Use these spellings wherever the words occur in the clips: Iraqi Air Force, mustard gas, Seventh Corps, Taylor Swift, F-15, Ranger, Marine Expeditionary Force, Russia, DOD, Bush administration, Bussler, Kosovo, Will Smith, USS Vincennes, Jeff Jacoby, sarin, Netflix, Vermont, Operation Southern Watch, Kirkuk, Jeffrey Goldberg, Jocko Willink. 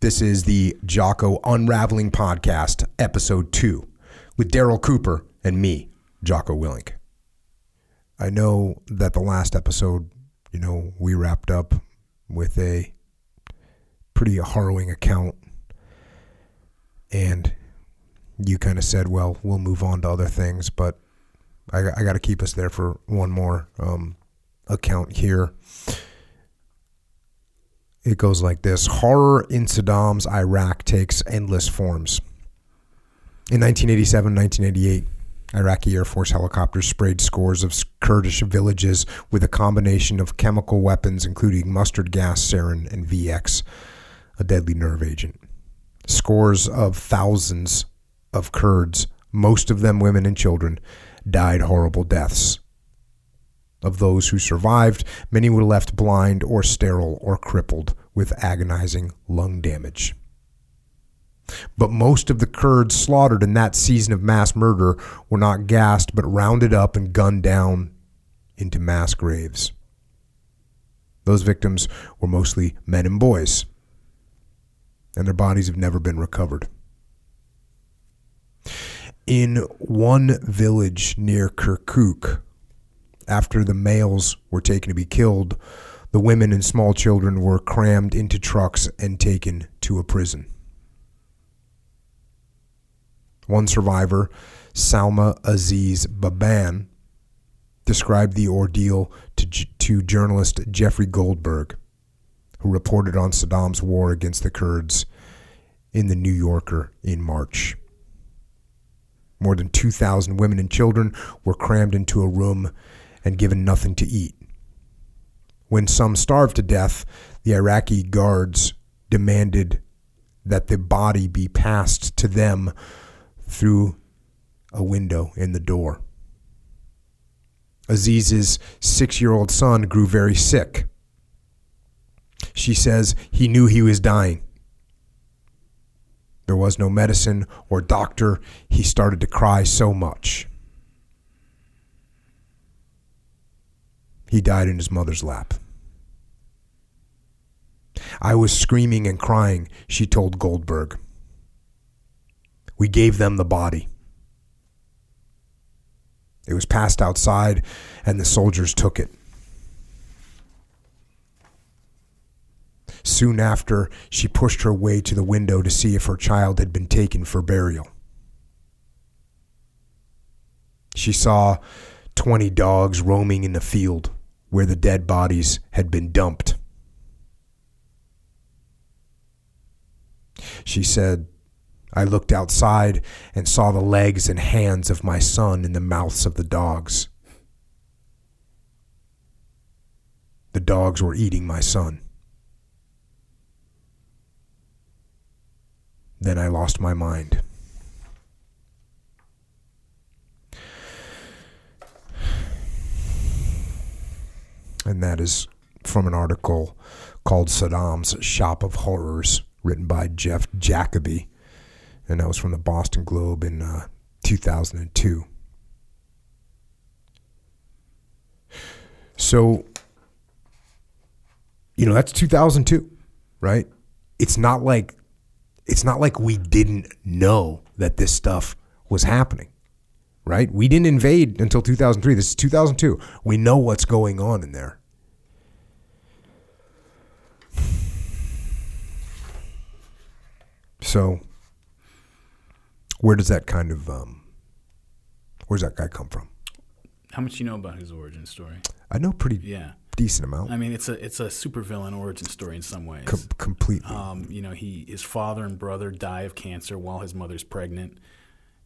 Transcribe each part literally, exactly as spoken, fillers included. This is the Jocko Unraveling Podcast, episode two, with Daryl Cooper and me, Jocko Willink. I know that the last episode, you know, we wrapped up with a pretty harrowing account, and you kind of said, well, we'll move on to other things, but I, I got to keep us there for one more um, account here. It goes like this. Horror in Saddam's Iraq takes endless forms. In nineteen eighty-seven, nineteen eighty-eight, Iraqi Air Force helicopters sprayed scores of Kurdish villages with a combination of chemical weapons, including mustard gas, sarin, and V X, a deadly nerve agent. Scores of thousands of Kurds, most of them women and children, died horrible deaths. Of those who survived, many were left blind or sterile or crippled with agonizing lung damage. But most of the Kurds slaughtered in that season of mass murder were not gassed, but rounded up and gunned down into mass graves. Those victims were mostly men and boys, and their bodies have never been recovered. In one village near Kirkuk, after the males were taken to be killed, the women and small children were crammed into trucks and taken to a prison. One survivor, Salma Aziz Baban, described the ordeal to, to journalist Jeffrey Goldberg, who reported on Saddam's war against the Kurds in The New Yorker in March. More than two thousand women and children were crammed into a room and given nothing to eat. When some starved to death, the Iraqi guards demanded that the body be passed to them through a window in the door. Aziz's six-year-old son grew very sick. She says he knew he was dying. There was no medicine or doctor. He started to cry so much. He died in his mother's lap. I was screaming and crying, she told Goldberg. We gave them the body. It was passed outside, and the soldiers took it. Soon after, she pushed her way to the window to see if her child had been taken for burial. She saw twenty dogs roaming in the field where the dead bodies had been dumped. She said, I looked outside and saw the legs and hands of my son in the mouths of the dogs. The dogs were eating my son. Then I lost my mind. And that is from an article called Saddam's Shop of Horrors, written by Jeff Jacoby. And that was from the Boston Globe in uh, two thousand two. So, you know, that's two thousand two, right? It's not like, it's not like we didn't know that this stuff was happening. Right? We didn't invade until two thousand three. This is two thousand two. We know what's going on in there. So, where does that kind of, um, where's that guy come from? How much do you know about his origin story? I know pretty yeah. decent amount. I mean, it's a it's a supervillain origin story in some ways. Com- completely. Um, you know, he his father and brother die of cancer while his mother's pregnant.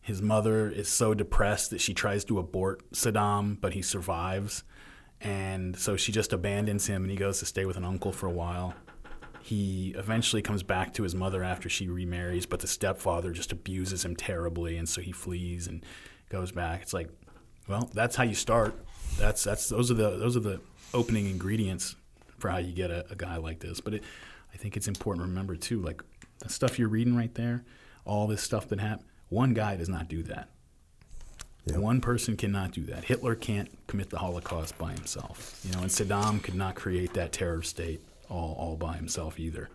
His mother is so depressed that she tries to abort Saddam, but he survives. And so she just abandons him, and he goes to stay with an uncle for a while. He eventually comes back to his mother after she remarries, but the stepfather just abuses him terribly, and so he flees and goes back. It's like, well, that's how you start. That's that's those are the those are the opening ingredients for how you get a, a guy like this. But it, I think it's important to remember too, like the stuff you're reading right there, all this stuff that happened. One guy does not do that. Yep. One person cannot do that. Hitler can't commit the Holocaust by himself. You know, and Saddam could not create that terror state all, all by himself either.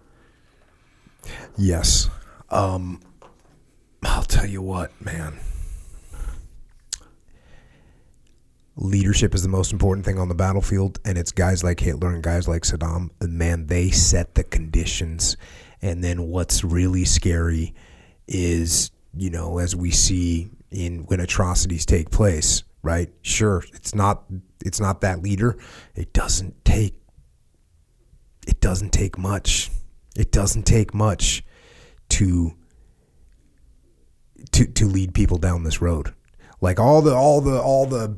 Yes. Um, I'll tell you what, man. Leadership is the most important thing on the battlefield, and it's guys like Hitler and guys like Saddam. And man, they set the conditions. And then what's really scary is, you know, as we see in when atrocities take place, right? Sure, it's not it's not that leader. It doesn't take it doesn't take much. It doesn't take much to to to lead people down this road. Like all the all the all the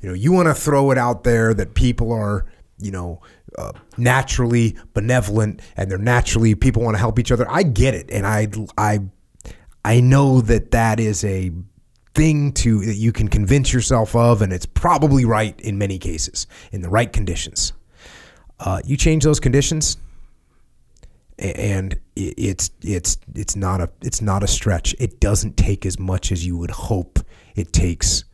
you know, you want to throw it out there that people are, you know, uh, naturally benevolent and they're naturally, people want to help each other. I get it. And I, I, I know that that is a thing to, that you can convince yourself of, and it's probably right in many cases, in the right conditions. Uh, you change those conditions, and it's it's it's not a it's not a stretch. It doesn't take as much as you would hope it takes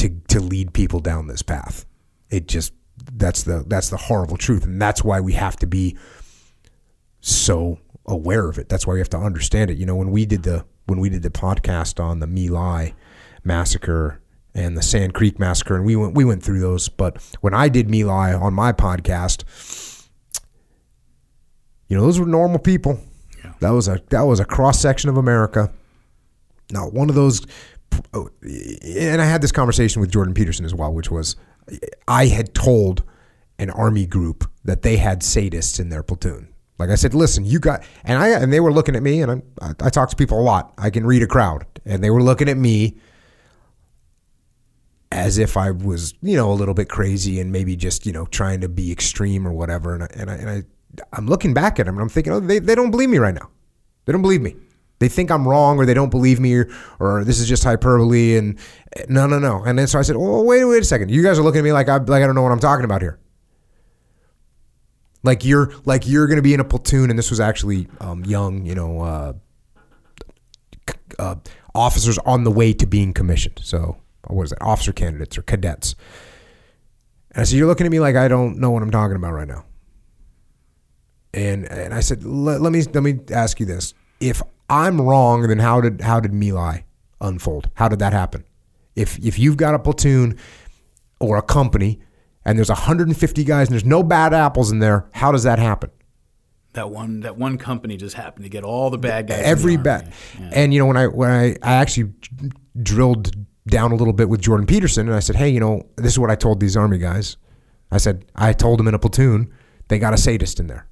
To, to lead people down this path. It just, that's the that's the horrible truth, and that's why we have to be so aware of it. That's why we have to understand it. You know, when we did the when we did the podcast on the My Lai massacre and the Sand Creek massacre, and we went we went through those. But when I did My Lai on my podcast, you know, those were normal people. Yeah. That was a that was a cross section of America. Not one of those. Oh, and I had this conversation with Jordan Peterson as well, which was, I had told an army group that they had sadists in their platoon. Like I said, listen, you got, and I, and they were looking at me, and I'm, I, I talk to people a lot. I can read a crowd, and they were looking at me as if I was, you know, a little bit crazy and maybe just, you know, trying to be extreme or whatever. And I, and I, and I I'm looking back at them, and I'm thinking, oh, they, they don't believe me right now. They don't believe me. They think I'm wrong, or they don't believe me, or, or this is just hyperbole, and no, no, no. And then so I said, oh, wait, wait a second. You guys are looking at me like I like I don't know what I'm talking about here. Like you're like you're going to be in a platoon, and this was actually um, young, you know, uh, uh, officers on the way to being commissioned. So what is that? Officer candidates or cadets. And I said, you're looking at me like I don't know what I'm talking about right now. And and I said, let, let me let me ask you this: if I'm wrong, then how did how did My Lai unfold? How did that happen? If if you've got a platoon or a company and there's one hundred fifty guys and there's no bad apples in there, how does that happen? That one that one company just happened to get all the bad guys. Every bad. Yeah. And you know, when I when I, I actually drilled down a little bit with Jordan Peterson, and I said, hey, you know, this is what I told these Army guys. I said, I told them in a platoon they got a sadist in there.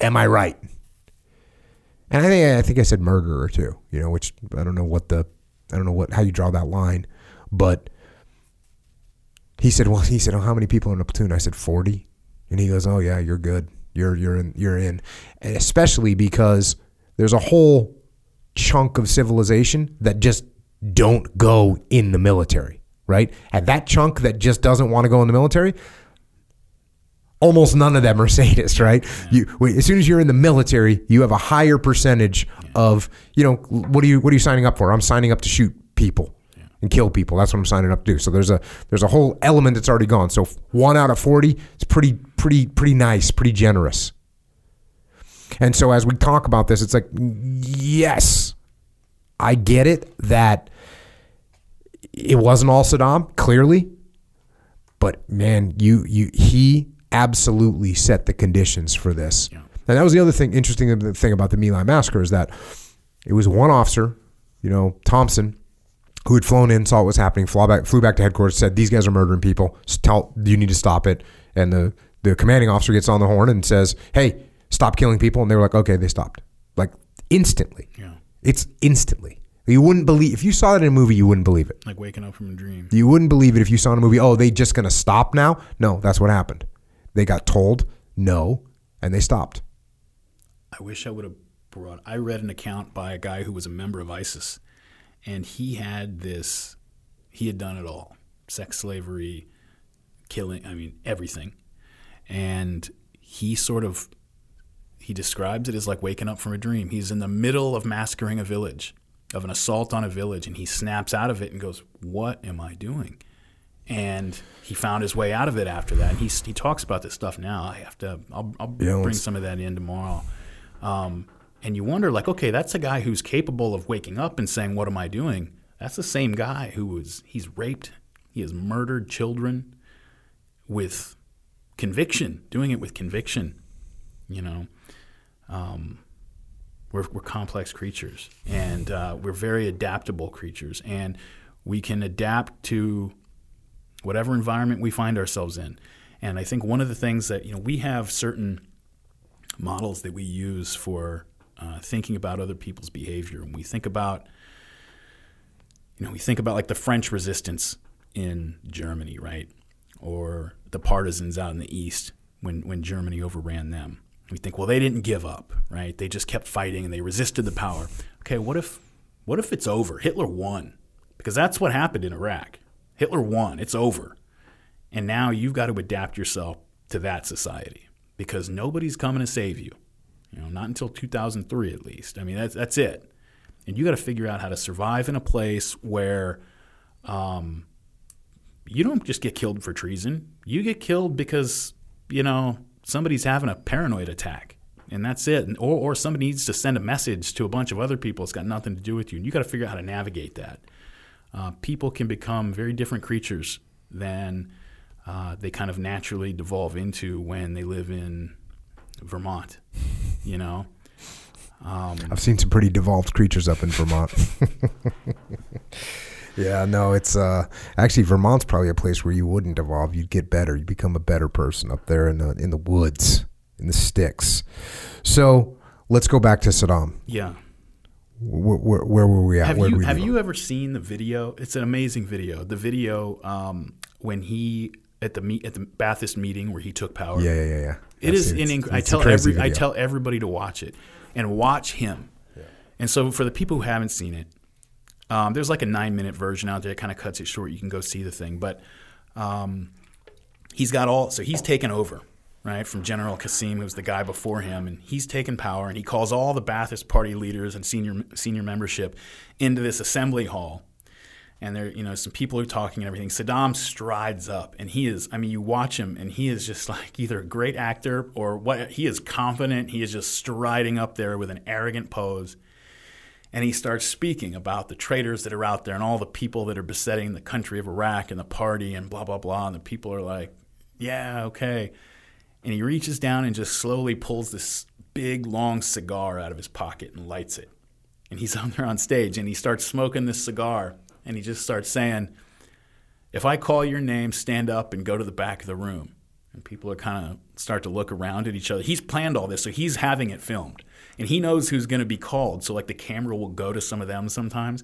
Am I right? And I think I think I said murderer too, you know, which I don't know what the I don't know what how you draw that line, but he said, well, he said, oh, how many people in the platoon? I said forty, and he goes, oh yeah, you're good, you're you're in, you're in, and especially because there's a whole chunk of civilization that just don't go in the military, right? And that chunk that just doesn't want to go in the military. Almost none of them are sadists, right? Yeah. You, as soon as you're in the military, you have a higher percentage yeah. of, you know, what are you what are you signing up for? I'm signing up to shoot people yeah. and kill people. That's what I'm signing up to do. So there's a there's a whole element that's already gone. So one out of forty is pretty pretty pretty nice, pretty generous. And so as we talk about this, it's like, yes, I get it that it wasn't all Saddam, clearly, but man, you you he. absolutely set the conditions for this. Yeah. And that was the other thing, interesting thing about the My Lai massacre, is that it was one officer, you know, Thompson, who had flown in, saw what was happening, flew back, flew back to headquarters, said, these guys are murdering people. Tell, you need to stop it. And the, the commanding officer gets on the horn and says, hey, stop killing people. And they were like, okay, they stopped. Like instantly. Yeah. It's instantly. You wouldn't believe, if you saw it in a movie, you wouldn't believe it. Like waking up from a dream. You wouldn't believe it if you saw it in a movie, oh, they just going to stop now? No, that's what happened. They got told no, and they stopped. I wish I would have brought... I read an account by a guy who was a member of ISIS, and he had this... He had done it all. Sex slavery, killing, I mean, everything. And he sort of... He describes it as like waking up from a dream. He's in the middle of massacring a village, of an assault on a village, and he snaps out of it and goes, what am I doing? And he found his way out of it after that. And he he talks about this stuff now. I have to. I'll, I'll yeah, bring some of that in tomorrow. Um, And you wonder, like, okay, that's a guy who's capable of waking up and saying, what am I doing? That's the same guy who was, he's raped, he has murdered children with conviction, doing it with conviction, you know. Um, we're, we're complex creatures, and uh, we're very adaptable creatures, and we can adapt to whatever environment we find ourselves in. And I think one of the things that, you know, we have certain models that we use for uh, thinking about other people's behavior. And we think about, you know, we think about like the French resistance in Germany, right? Or the partisans out in the East when, when Germany overran them. We think, well, they didn't give up, right? They just kept fighting and they resisted the power. Okay, what if, what if it's over? Hitler won, because that's what happened in Iraq. Hitler won. It's over. And now you've got to adapt yourself to that society, because nobody's coming to save you. You know, not until two thousand three at least. I mean, that's that's it. And you got to figure out how to survive in a place where um, you don't just get killed for treason. You get killed because, you know, somebody's having a paranoid attack, and that's it. Or, or somebody needs to send a message to a bunch of other people. It's got nothing to do with you. And you got to figure out how to navigate that. Uh, people can become very different creatures than uh, they kind of naturally devolve into when they live in Vermont, you know. Um, I've seen some pretty devolved creatures up in Vermont. Yeah, no, it's uh, actually Vermont's probably a place where you wouldn't evolve. You'd get better. You become a better person up there in the in the woods, in the sticks. So let's go back to Saddam. Yeah. Where, where, where were we at? Have, where you, we have you ever seen the video? It's an amazing video. The video um, when he at the meet, at the Baathist meeting where he took power. Yeah, yeah, yeah. yeah. It is. It's, in, it's I tell every video. I tell everybody to watch it and watch him. Yeah. And so for the people who haven't seen it, um, there's like a nine minute version out there. It kind of cuts it short. You can go see the thing. But um, he's got all. So he's taken over. Right, from General Qasim, who's the guy before him, and he's taken power, and he calls all the Baathist Party leaders and senior senior membership into this assembly hall, and there, you know, some people are talking and everything. Saddam strides up, and he is, I mean, you watch him, and he is just like either a great actor or what. He is confident. He is just striding up there with an arrogant pose, and he starts speaking about the traitors that are out there and all the people that are besetting the country of Iraq and the party and blah blah blah, and the people are like, yeah, okay. And he reaches down and just slowly pulls this big, long cigar out of his pocket and lights it. And he's on there on stage, and he starts smoking this cigar, and he just starts saying, if I call your name, stand up and go to the back of the room. And people are kind of start to look around at each other. He's planned all this, so he's having it filmed. And he knows who's going to be called, so like the camera will go to some of them sometimes.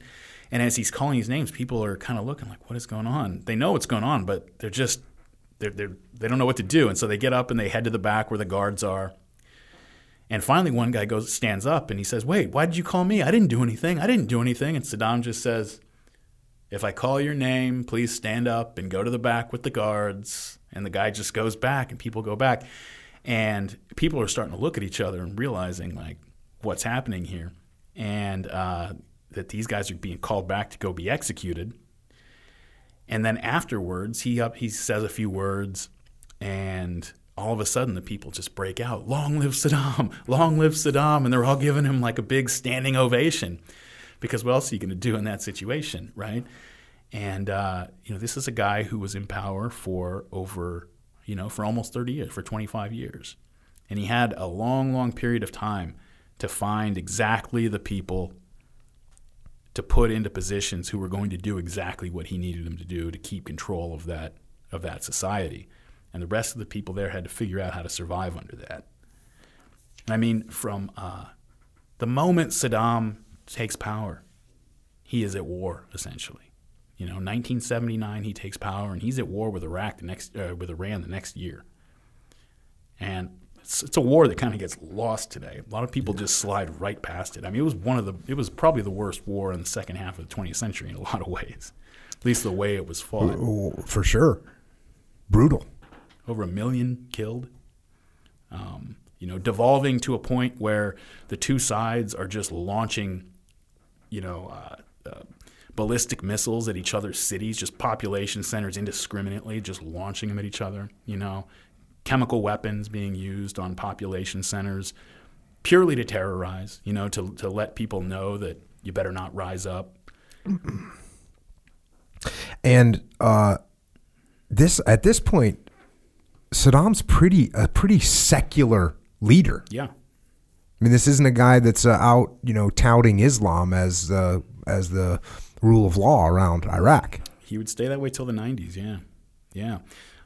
And as he's calling these names, people are kind of looking like, what is going on? They know what's going on, but they're just – They're, they're, they don't know what to do, and so they get up and they head to the back where the guards are. And finally one guy goes, stands up, and he says, wait, why did you call me? I didn't do anything. I didn't do anything. And Saddam just says, if I call your name, please stand up and go to the back with the guards. And the guy just goes back, and people go back. And people are starting to look at each other and realizing, like, what's happening here, and uh, that these guys are being called back to go be executed. And then afterwards, he up, he says a few words, and all of a sudden the people just break out, long live Saddam, long live Saddam, and they're all giving him like a big standing ovation, because what else are you going to do in that situation, right? And uh, you know, this is a guy who was in power for over, you know, for almost thirty years, for twenty-five years, and he had a long, long period of time to find exactly the people to put into positions who were going to do exactly what he needed them to do to keep control of that of that society. And the rest of the people there had to figure out how to survive under that. And I mean, from uh, the moment Saddam takes power, he is at war, essentially. You know, nineteen seventy-nine, he takes power, and he's at war with Iraq the next, uh, with Iran the next year. And It's, it's a war that kind of gets lost today. A lot of people just slide right past it. I mean, it was one of the, it was probably the worst war in the second half of the twentieth century in a lot of ways, at least the way it was fought. For sure. Brutal. Over a million killed. Um, you know, devolving to a point where the two sides are just launching, you know, uh, uh, ballistic missiles at each other's cities, just population centers indiscriminately, just launching them at each other, you know. Chemical weapons being used on population centers, purely to terrorize, you know, to to let people know that you better not rise up. And uh, this at this point, Saddam's pretty a pretty secular leader. Yeah, I mean, this isn't a guy that's uh, out, you know, touting Islam as uh, as the rule of law around Iraq. He would stay that way till the nineties. Yeah, yeah.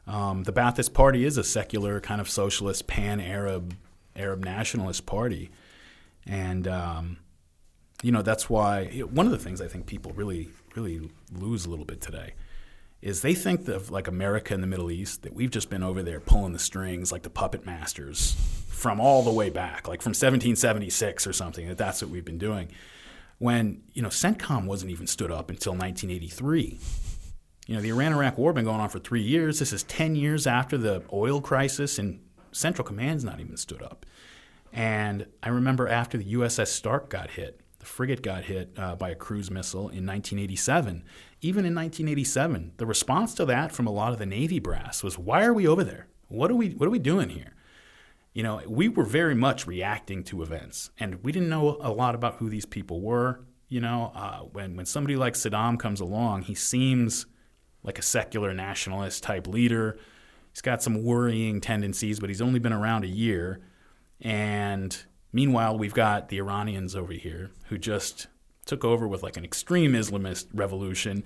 Um, the Baathist Party is a secular kind of socialist, pan-Arab, Arab nationalist party, and um, you know, that's why one of the things I think people really really lose a little bit today is they think that, like, America and the Middle East, that we've just been over there pulling the strings like the puppet masters from all the way back, like from seventeen seventy-six or something, that that's what we've been doing. When, you know, CENTCOM wasn't even stood up until nineteen eighty-three. You know, the Iran-Iraq War had been going on for three years. This is ten years after the oil crisis, and Central Command's not even stood up. And I remember after the U S S Stark got hit, the frigate got hit uh, by a cruise missile in nineteen eighty-seven. Even in nineteen eighty-seven, the response to that from a lot of the Navy brass was, why are we over there? What are we, what are we doing here? You know, we were very much reacting to events, and we didn't know a lot about who these people were. You know, uh, when, when somebody like Saddam comes along, he seems like a secular nationalist type leader. He's got some worrying tendencies, but he's only been around a year. And meanwhile, we've got the Iranians over here who just took over with like an extreme Islamist revolution,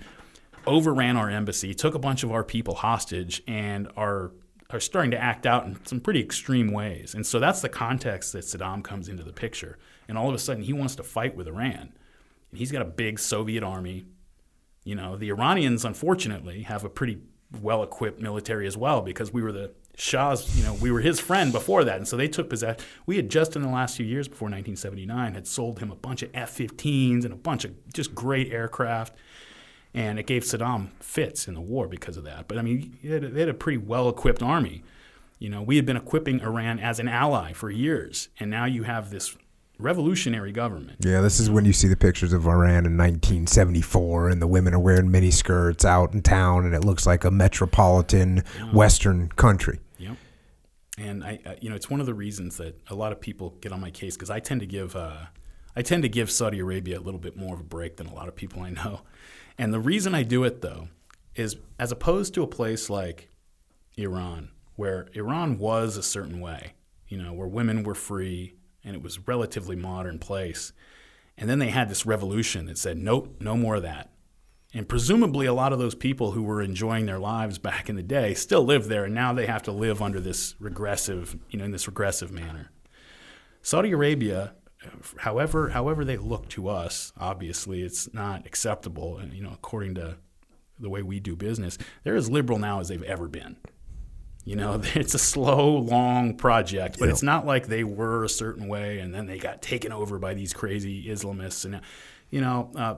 overran our embassy, took a bunch of our people hostage, and are are starting to act out in some pretty extreme ways. And so that's the context that Saddam comes into the picture. And all of a sudden, he wants to fight with Iran. And he's got a big Soviet army. You know, the Iranians, unfortunately, have a pretty well-equipped military as well, because we were the Shah's, you know, we were his friend before that. And so they took possession. We had just in the last few years before nineteen seventy-nine had sold him a bunch of F fifteens and a bunch of just great aircraft. And it gave Saddam fits in the war because of that. But, I mean, they had a, they had a pretty well-equipped army. You know, we had been equipping Iran as an ally for years, and now you have this revolutionary government. Yeah, this is when you see the pictures of Iran in nineteen seventy-four, and the women are wearing miniskirts out in town, and it looks like a metropolitan yeah. Western country. Yep. And I, you know, it's one of the reasons that a lot of people get on my case, because I tend to give, uh, I tend to give Saudi Arabia a little bit more of a break than a lot of people I know. And the reason I do it, though, is as opposed to a place like Iran, where Iran was a certain way, you know, where women were free. And it was a relatively modern place. And then they had this revolution that said, nope, no more of that. And presumably a lot of those people who were enjoying their lives back in the day still live there, and now they have to live under this regressive, you know, in this regressive manner. Saudi Arabia, however however they look to us, obviously it's not acceptable, and, you know, according to the way we do business, they're as liberal now as they've ever been. You know, it's a slow, long project, but yeah. It's not like they were a certain way and then they got taken over by these crazy Islamists. And, you know, uh,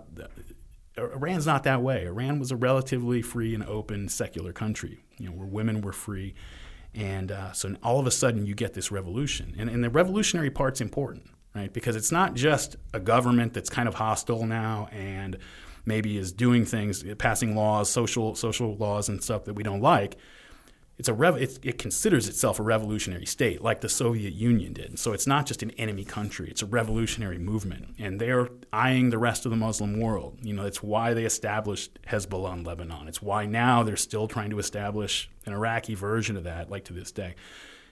Iran's not that way. Iran was a relatively free and open secular country, you know, where women were free. And uh, so all of a sudden you get this revolution. And, and the revolutionary part's important, right? Because it's not just a government that's kind of hostile now and maybe is doing things, passing laws, social social laws and stuff that we don't like. It's a rev- it's, it considers itself a revolutionary state, like the Soviet Union did. And so it's not just an enemy country; it's a revolutionary movement, and they're eyeing the rest of the Muslim world. You know, that's why they established Hezbollah in Lebanon. It's why now they're still trying to establish an Iraqi version of that, like to this day.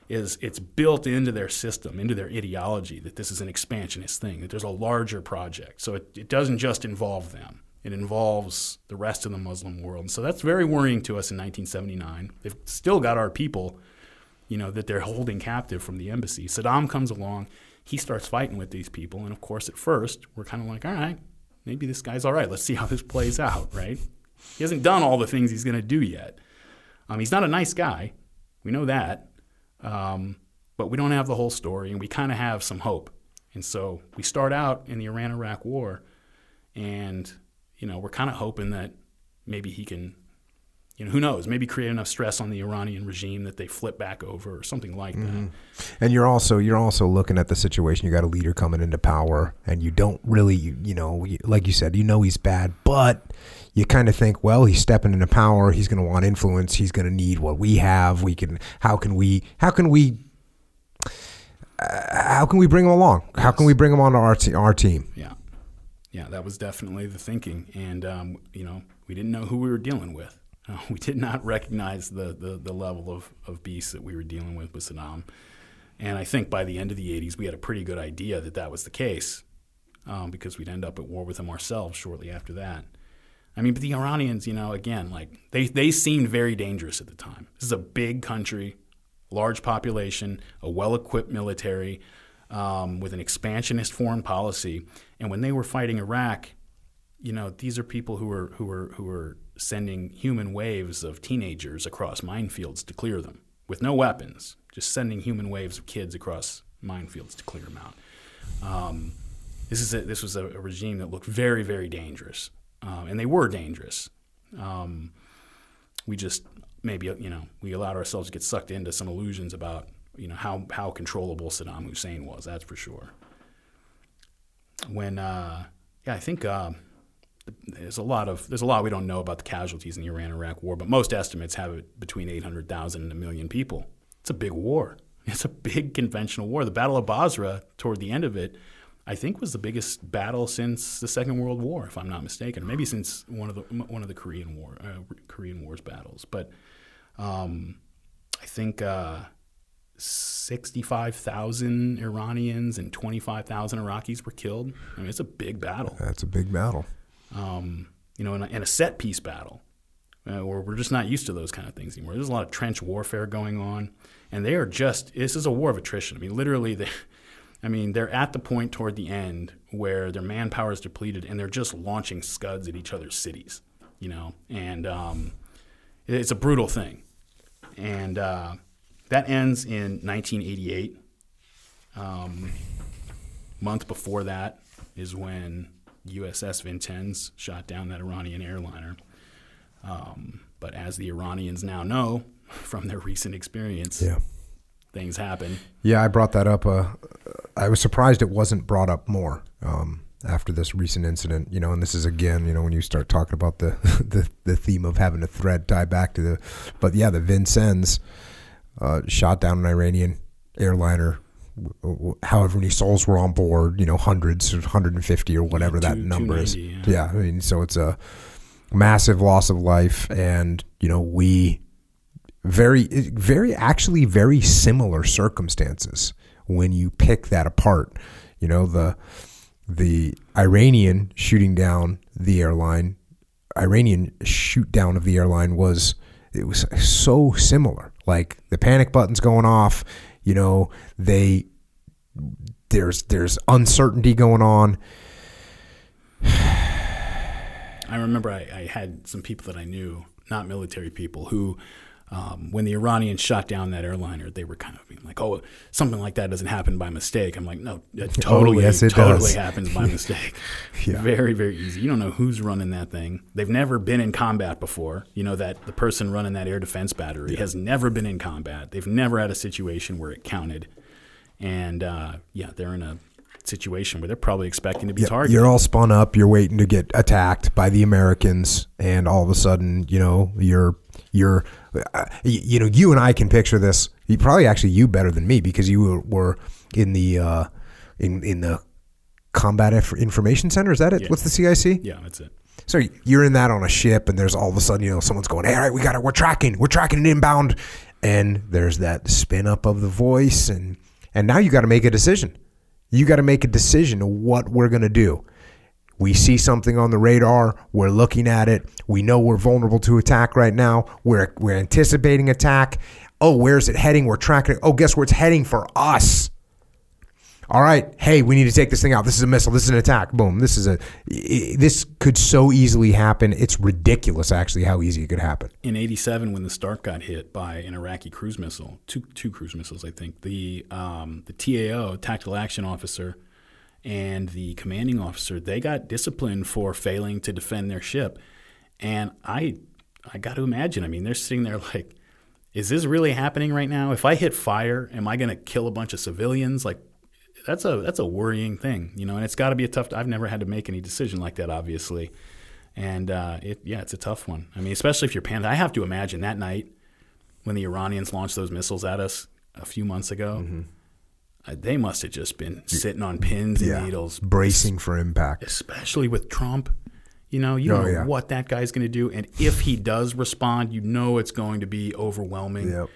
Is it's built into their system, into their ideology, that this is an expansionist thing, that there's a larger project. So it, it doesn't just involve them. It involves the rest of the Muslim world. And so that's very worrying to us in nineteen seventy-nine. They've still got our people, you know, that they're holding captive from the embassy. Saddam comes along. He starts fighting with these people. And, of course, at first we're kind of like, all right, maybe this guy's all right. Let's see how this plays out, right? He hasn't done all the things he's going to do yet. Um, he's not a nice guy. We know that. Um, but we don't have the whole story, and we kind of have some hope. And so we start out in the Iran-Iraq War, and – you know, we're kind of hoping that maybe he can, you know, who knows, maybe create enough stress on the Iranian regime that they flip back over or something like mm-hmm. that. And you're also you're also looking at the situation. You got a leader coming into power, and you don't really, you, you know, like you said, you know he's bad, but you kind of think, well, he's stepping into power. He's going to want influence. He's going to need what we have. We can. How can we? How can we? how can we bring them along? Yes. How can we bring them onto our, te- our team? Yeah. Yeah, that was definitely the thinking. And, um, you know, we didn't know who we were dealing with. Uh, we did not recognize the, the, the level of, of beast that we were dealing with with Saddam. And I think by the end of the eighties, we had a pretty good idea that that was the case, um, because we'd end up at war with them ourselves shortly after that. I mean, but the Iranians, you know, again, like they, they seemed very dangerous at the time. This is a big country, large population, a well-equipped military, um, with an expansionist foreign policy. And when they were fighting Iraq, you know, these are people who were who were who were sending human waves of teenagers across minefields to clear them with no weapons, just sending human waves of kids across minefields to clear them out. Um, this is a, this was a, a regime that looked very, very dangerous. Um, and they were dangerous. Um, we just maybe, you know, we allowed ourselves to get sucked into some illusions about, you know, how, how controllable Saddam Hussein was, that's for sure. When, uh, yeah, I think uh, there's a lot of, there's a lot we don't know about the casualties in the Iran-Iraq War, but most estimates have it between eight hundred thousand and a million people. It's a big war. It's a big conventional war. The Battle of Basra, toward the end of it, I think was the biggest battle since the Second World War, if I'm not mistaken, maybe since one of the one of the Korean War, uh, Korean War's battles. But um, I think uh, sixty-five thousand Iranians and twenty-five thousand Iraqis were killed. I mean, it's a big battle. That's a big battle. Um, you know, and a, and a set piece battle, uh, where we're just not used to those kind of things anymore. There's a lot of trench warfare going on, and they are just. This is a war of attrition. I mean, literally the. I mean, they're at the point toward the end where their manpower is depleted and they're just launching scuds at each other's cities, you know, and um, it's a brutal thing. And uh, that ends in nineteen eighty-eight. Um, month before that is when U S S Vincennes shot down that Iranian airliner. Um, but as the Iranians now know from their recent experience, yeah. Things happen. Yeah, I brought that up. Uh, I was surprised it wasn't brought up more um, after this recent incident. You know, and this is again, you know, when you start talking about the the, the theme of having a thread tie back to the, but yeah, the Vincennes uh, shot down an Iranian airliner. However many souls were on board, you know, hundreds, one hundred fifty or whatever yeah, two, that number is. Yeah. yeah, I mean, so it's a massive loss of life, and you know, we. Very, very, actually, very similar circumstances when you pick that apart. You know, the the Iranian shooting down the airline, Iranian shoot down of the airline was it was so similar. Like the panic button's going off. You know, they there's there's uncertainty going on. I remember I, I had some people that I knew, not military people, who. Um, when the Iranians shot down that airliner, they were kind of being like, oh, something like that doesn't happen by mistake. I'm like, no, it totally, oh, yes, it totally does. Happens by mistake. yeah. Very, very easy. You don't know who's running that thing. They've never been in combat before. You know that the person running that air defense battery yeah. has never been in combat. They've never had a situation where it counted. And, uh, yeah, they're in a situation where they're probably expecting to be yeah, targeted. You're all spun up. You're waiting to get attacked by the Americans. And all of a sudden, you know, you're you're – Uh, you, you know, you and I can picture this. You probably actually you better than me because you were, were in the uh, in in the Combat Inf- Information Center. Is that it? Yeah. What's the C I C? Yeah, that's it. So you're in that on a ship, and there's all of a sudden, you know, someone's going, "Hey, all right, we got it. We're tracking. We're tracking an inbound." And there's that spin up of the voice, and and now you got to make a decision. You got to make a decision of what we're gonna do. We see something on the radar. We're looking at it. We know we're vulnerable to attack right now. We're we're anticipating attack. Oh, where's it heading? We're tracking it. Oh, guess where it's heading for us. All right. Hey, we need to take this thing out. This is a missile. This is an attack. Boom. This is a. This could so easily happen. It's ridiculous, actually, how easy it could happen. In eighty-seven, when the Stark got hit by an Iraqi cruise missile, two two cruise missiles, I think. The um, the T A O, Tactical Action Officer. And the commanding officer, they got disciplined for failing to defend their ship. And I I got to imagine, I mean, they're sitting there like, is this really happening right now? If I hit fire, am I going to kill a bunch of civilians? Like, that's a that's a worrying thing, you know, and it's got to be a tough – I've never had to make any decision like that, obviously. And, uh, it, yeah, it's a tough one. I mean, especially if you're panicking. I have to imagine that night when the Iranians launched those missiles at us a few months ago. Mm-hmm. They must have just been sitting on pins and yeah. needles. Bracing for impact. Especially with Trump. You know, you oh, don't know yeah. what that guy's going to do. And if he does respond, you know it's going to be overwhelming. Yep.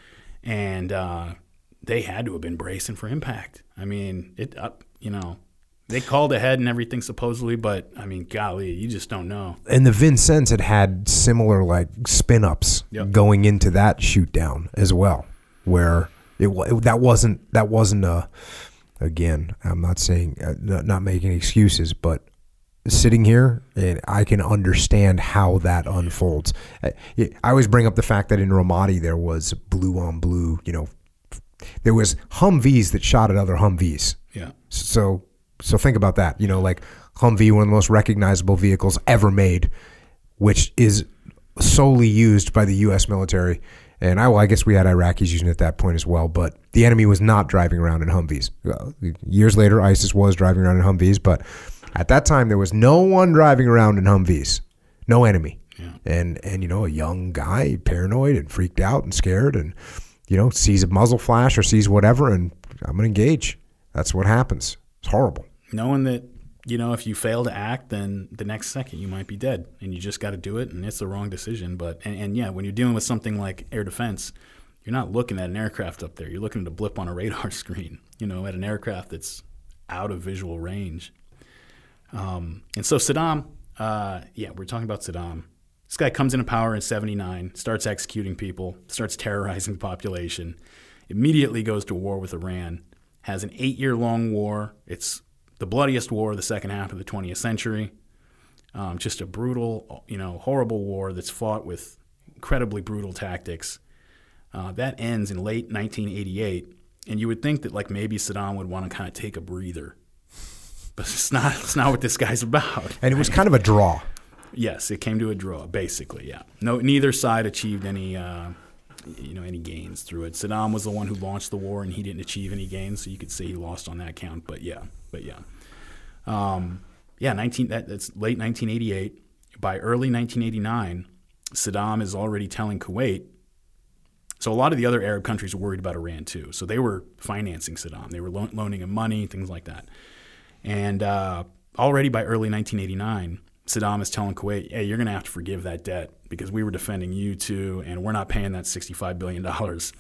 And uh, they had to have been bracing for impact. I mean, it up, uh, you know. They called ahead and everything supposedly, but, I mean, golly, you just don't know. And the Vincennes had had similar, like, spin-ups yep. going into that shoot-down as well, where it, it that wasn't, that wasn't a, again, I'm not saying, uh, not, not making excuses, but sitting here, and I can understand how that unfolds. I, I always bring up the fact that in Ramadi there was blue-on-blue, you know, there was Humvees that shot at other Humvees. Yeah. So... So think about that, you know, like Humvee, one of the most recognizable vehicles ever made, which is solely used by the U S military. And I, well, I guess we had Iraqis using it at that point as well, but the enemy was not driving around in Humvees. Years later, ISIS was driving around in Humvees, but at that time there was no one driving around in Humvees, no enemy. Yeah. And, and, you know, a young guy, paranoid and freaked out and scared and, you know, sees a muzzle flash or sees whatever and I'm going to engage. That's what happens. It's horrible. Knowing that, you know, if you fail to act, then the next second you might be dead and you just got to do it and it's the wrong decision. But, and, and yeah, when you're dealing with something like air defense, you're not looking at an aircraft up there. You're looking at a blip on a radar screen, you know, at an aircraft that's out of visual range. Um, and so Saddam, uh, yeah, we're talking about Saddam. This guy comes into power in seventy-nine, starts executing people, starts terrorizing the population, immediately goes to war with Iran. Has an eight-year-long war. It's the bloodiest war of the second half of the twentieth century. Um, just a brutal, you know, horrible war that's fought with incredibly brutal tactics. Uh, that ends in late nineteen eighty-eight, and you would think that like maybe Saddam would want to kind of take a breather, but it's not. It's not what this guy's about. And it was kind of a draw. Yes, it came to a draw, basically. Yeah. No, neither side achieved any. Uh, you know, any gains through it. Saddam was the one who launched the war and he didn't achieve any gains, so you could say he lost on that count, but yeah, but yeah. Um, yeah, nineteen that, that's late nineteen eighty-eight. By early nineteen eighty-nine, Saddam is already telling Kuwait, so a lot of the other Arab countries were worried about Iran too, so they were financing Saddam. They were lo- loaning him money, things like that. And uh, already by early nineteen eighty-nine, Saddam is telling Kuwait, hey, you're going to have to forgive that debt because we were defending you too, and we're not paying that sixty-five billion dollars.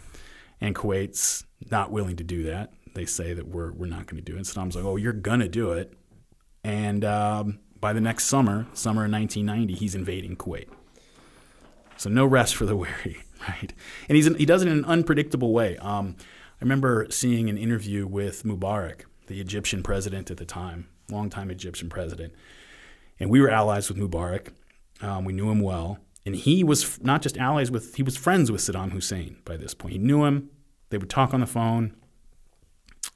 And Kuwait's not willing to do that. They say that we're we're not going to do it. And Saddam's like, oh, you're going to do it. And um, by the next summer, summer of nineteen ninety, he's invading Kuwait. So no rest for the weary, right? And he's in, he does it in an unpredictable way. Um, I remember seeing an interview with Mubarak, the Egyptian president at the time, longtime Egyptian president. And we were allies with Mubarak. Um, we knew him well. And he was f- not just allies with, he was friends with Saddam Hussein by this point. He knew him. They would talk on the phone.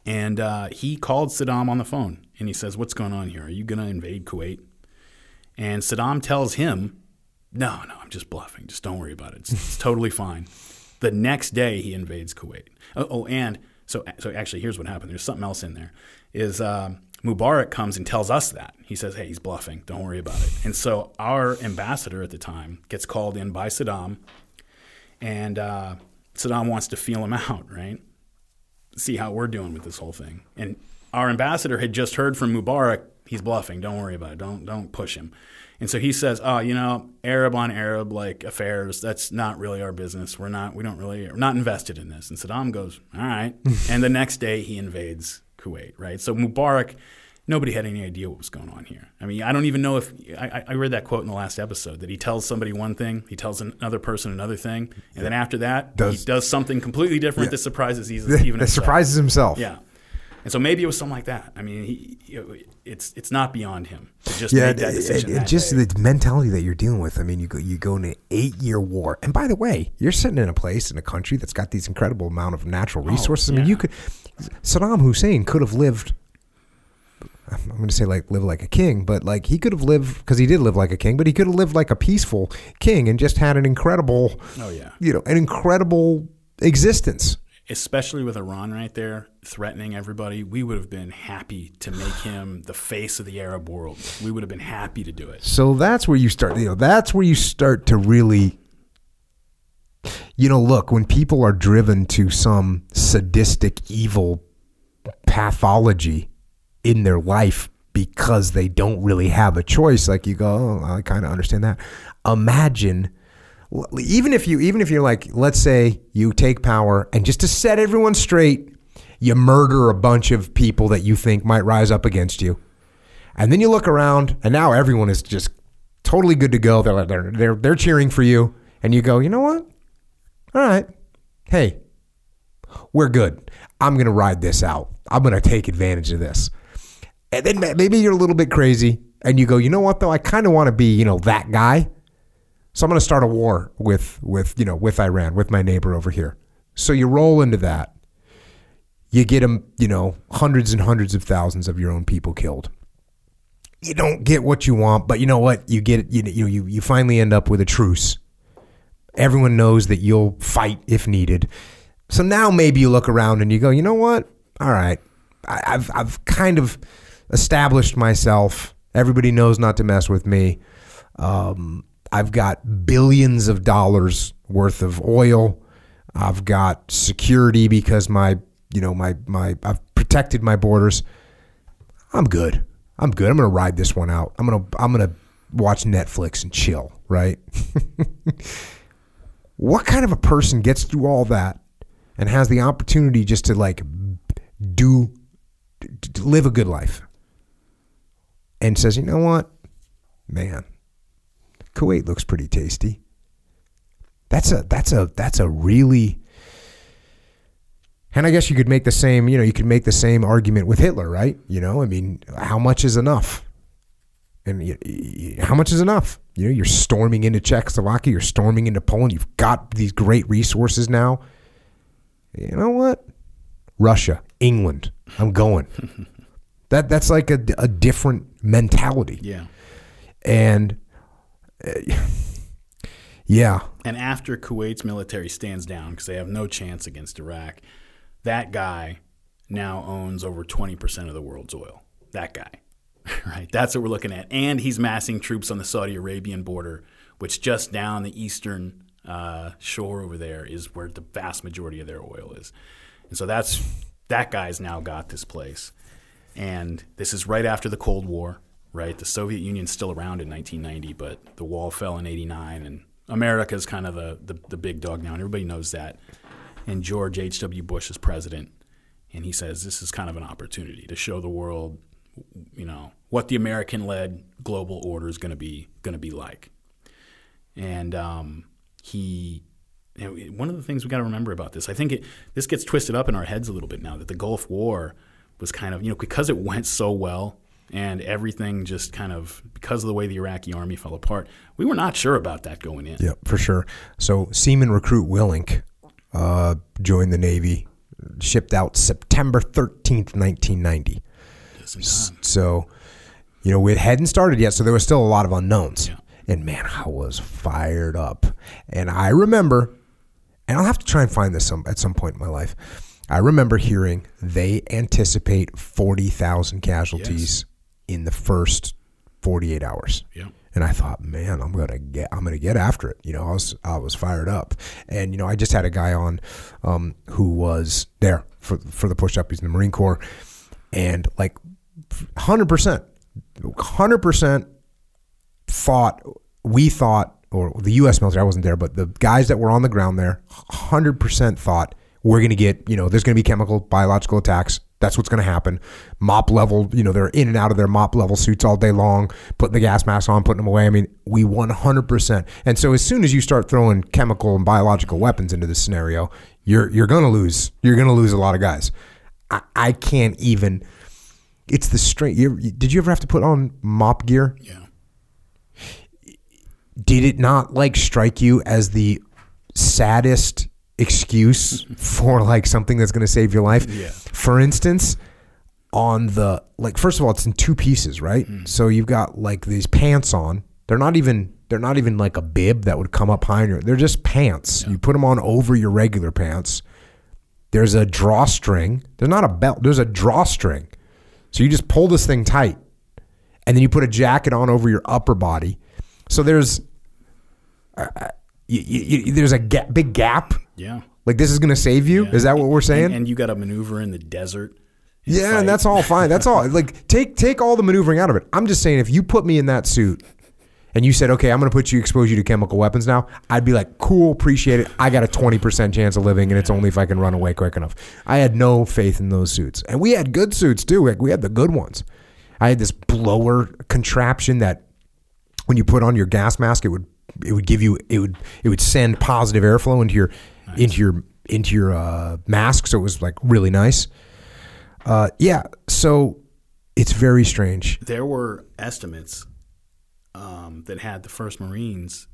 And uh, he called Saddam on the phone. And he says, what's going on here? Are you going to invade Kuwait? And Saddam tells him, no, no, I'm just bluffing. Just don't worry about it. It's, it's totally fine. The next day he invades Kuwait. Oh, oh and so, so actually here's what happened. There's something else in there is um, Mubarak comes and tells us that. He says, hey, he's bluffing. Don't worry about it. And so our ambassador at the time gets called in by Saddam, and uh, Saddam wants to feel him out, right? See how we're doing with this whole thing. And our ambassador had just heard from Mubarak, he's bluffing. Don't worry about it. Don't, don't push him. And so he says, oh, you know, Arab on Arab like affairs, that's not really our business. We're not, we don't really, we're not invested in this. And Saddam goes, all right. And the next day he invades Kuwait, right? So Mubarak, nobody had any idea what was going on here. I mean, I don't even know if I, I read that quote in the last episode that he tells somebody one thing, he tells another person another thing, and yeah. then after that, does, he does something completely different yeah. that surprises even that himself. That surprises himself. Yeah. And so maybe it was something like that. I mean, he, it's it's not beyond him to just yeah, make that decision. It, it, that just day. The mentality that you're dealing with. I mean, you go you go in an eight-year war. And by the way, you're sitting in a place, in a country that's got these incredible amount of natural resources. Oh, yeah. I mean, you could Saddam Hussein could have lived, I'm going to say like live like a king, but like he could have lived, because he did live like a king, but he could have lived like a peaceful king and just had an incredible, oh, yeah. you know, an incredible existence. Especially with Iran right there threatening everybody, we would have been happy to make him the face of the Arab world. We would have been happy to do it. So that's where you start, you know, that's where you start to really, you know, look, when people are driven to some sadistic evil pathology in their life because they don't really have a choice. Like you go, oh, I kind of understand that. Imagine, even if you, even if you're like, let's say you take power and just to set everyone straight, you murder a bunch of people that you think might rise up against you. And then you look around and now everyone is just totally good to go. They're, they're, they're, they're cheering for you. And you go, you know what? All right. Hey, we're good. I'm going to ride this out. I'm going to take advantage of this. And then maybe you're a little bit crazy and you go, you know what though? I kind of want to be, you know, that guy. So I'm going to start a war with, with, you know, with Iran, with my neighbor over here. So you roll into that. You get them, you know, hundreds and hundreds of thousands of your own people killed. You don't get what you want, but you know what? You get, you know, you, you finally end up with a truce. Everyone knows that you'll fight if needed. So now maybe you look around and you go, you know what? All right. I, I've, I've kind of established myself. Everybody knows not to mess with me. Um, I've got billions of dollars worth of oil. I've got security because my, you know, my, my, I've protected my borders. I'm good. I'm good. I'm going to ride this one out. I'm going to, I'm going to watch Netflix and chill. Right? What kind of a person gets through all that and has the opportunity just to like do, to live a good life and says, you know what, man, Kuwait looks pretty tasty. That's a, that's a, that's a really, and I guess you could make the same, you know, you could make the same argument with Hitler, right? You know, I mean, how much is enough? And you, you, how much is enough? You know, you're storming into Czechoslovakia, you're storming into Poland. You've got these great resources now. You know what? Russia, England, I'm going. that that's like a, a different mentality. Yeah. And uh, yeah. And after Kuwait's military stands down because they have no chance against Iraq, that guy now owns over twenty percent of the world's oil. That guy. Right, that's what we're looking at. And he's massing troops on the Saudi Arabian border, which just down the eastern uh, shore over there is where the vast majority of their oil is. And so that's that guy's now got this place. And this is right after the Cold War, right? The Soviet Union's still around in nineteen ninety, but the wall fell in eighty-nine, and America's kind of the, the, the big dog now, and everybody knows that. And George H. W. Bush is president, and he says this is kind of an opportunity to show the world, you know, what the American-led global order is going to be going to be like. And um, he, you know, one of the things we got to remember about this, I think it, this gets twisted up in our heads a little bit now, that the Gulf War was kind of, you know, because it went so well and everything just kind of, because of the way the Iraqi army fell apart, we were not sure about that going in. Yeah, for sure. So Seaman Recruit Willink uh, joined the Navy, shipped out September thirteenth, nineteen ninety. So, you know, it hadn't started yet, so there was still a lot of unknowns. Yeah. And man, I was fired up. And I remember, and I'll have to try and find this some, at some point in my life, I remember hearing they anticipate forty thousand casualties. Yes. In the first forty-eight hours. Yeah. And I thought, man, I'm gonna get, I'm gonna get after it. You know, I was, I was fired up. And you know, I just had a guy on um, who was there for for the push up. He's in the Marine Corps, and like. one hundred percent, one hundred percent thought, we thought, or the U S military, I wasn't there, but the guys that were on the ground there, one hundred percent thought we're going to get, you know, there's going to be chemical, biological attacks. That's what's going to happen. Mop level, you know, they're in and out of their mop level suits all day long, putting the gas masks on, putting them away. I mean, we one hundred percent. And so as soon as you start throwing chemical and biological weapons into this scenario, you're you're going to lose. You're going to lose a lot of guys. I, I can't even... It's the strength. You, did you ever have to put on mop gear? Yeah. Did it not like strike you as the saddest excuse for like something that's going to save your life? Yeah. For instance, on the, like, first of all, it's in two pieces, right? Mm. So you've got like these pants on. They're not even, they're not even like a bib that would come up high on your, they're just pants. Yeah. You put them on over your regular pants. There's a drawstring. There's not a belt. There's a drawstring. So you just pull this thing tight and then you put a jacket on over your upper body. So there's uh, you, you, there's a ga- big gap. Yeah. Like this is going to save you. Yeah. Is that what we're saying? And, and you got to maneuver in the desert Yeah, fight. And that's all fine. That's all. Like, take take all the maneuvering out of it. I'm just saying, if you put me in that suit and you said, okay, I'm going to put you, expose you to chemical weapons now, I'd be like, cool, appreciate it. I got a twenty percent chance of living, and it's only if I can run away quick enough. I had no faith in those suits. And we had good suits, too. Like, we had the good ones. I had this blower contraption that when you put on your gas mask, it would it would give you, it would it would send positive airflow into your, nice. into your, into your uh, mask. So it was, like, really nice. Uh, yeah, so it's very strange. There were estimates um, that had the first Marines,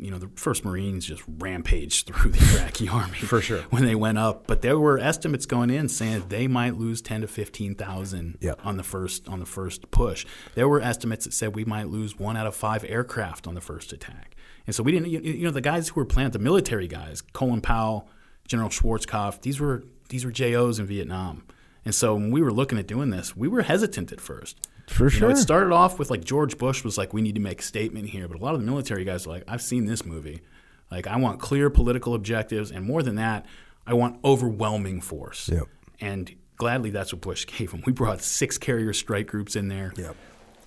you know, the first Marines just rampaged through the Iraqi army. For sure. When they went up. But there were estimates going in saying that they might lose ten to fifteen thousand yep. on the first on the first push. There were estimates that said we might lose one out of five aircraft on the first attack. And so we didn't – you know, the guys who were planning, the military guys, Colin Powell, General Schwarzkopf, these were these were J Os in Vietnam. And so when we were looking at doing this, we were hesitant at first. For sure. You know, it started off with, like, George Bush was like, we need to make a statement here. But a lot of the military guys are like, I've seen this movie. Like, I want clear political objectives. And more than that, I want overwhelming force. Yep. And gladly, that's what Bush gave him. We brought six carrier strike groups in there. Yep.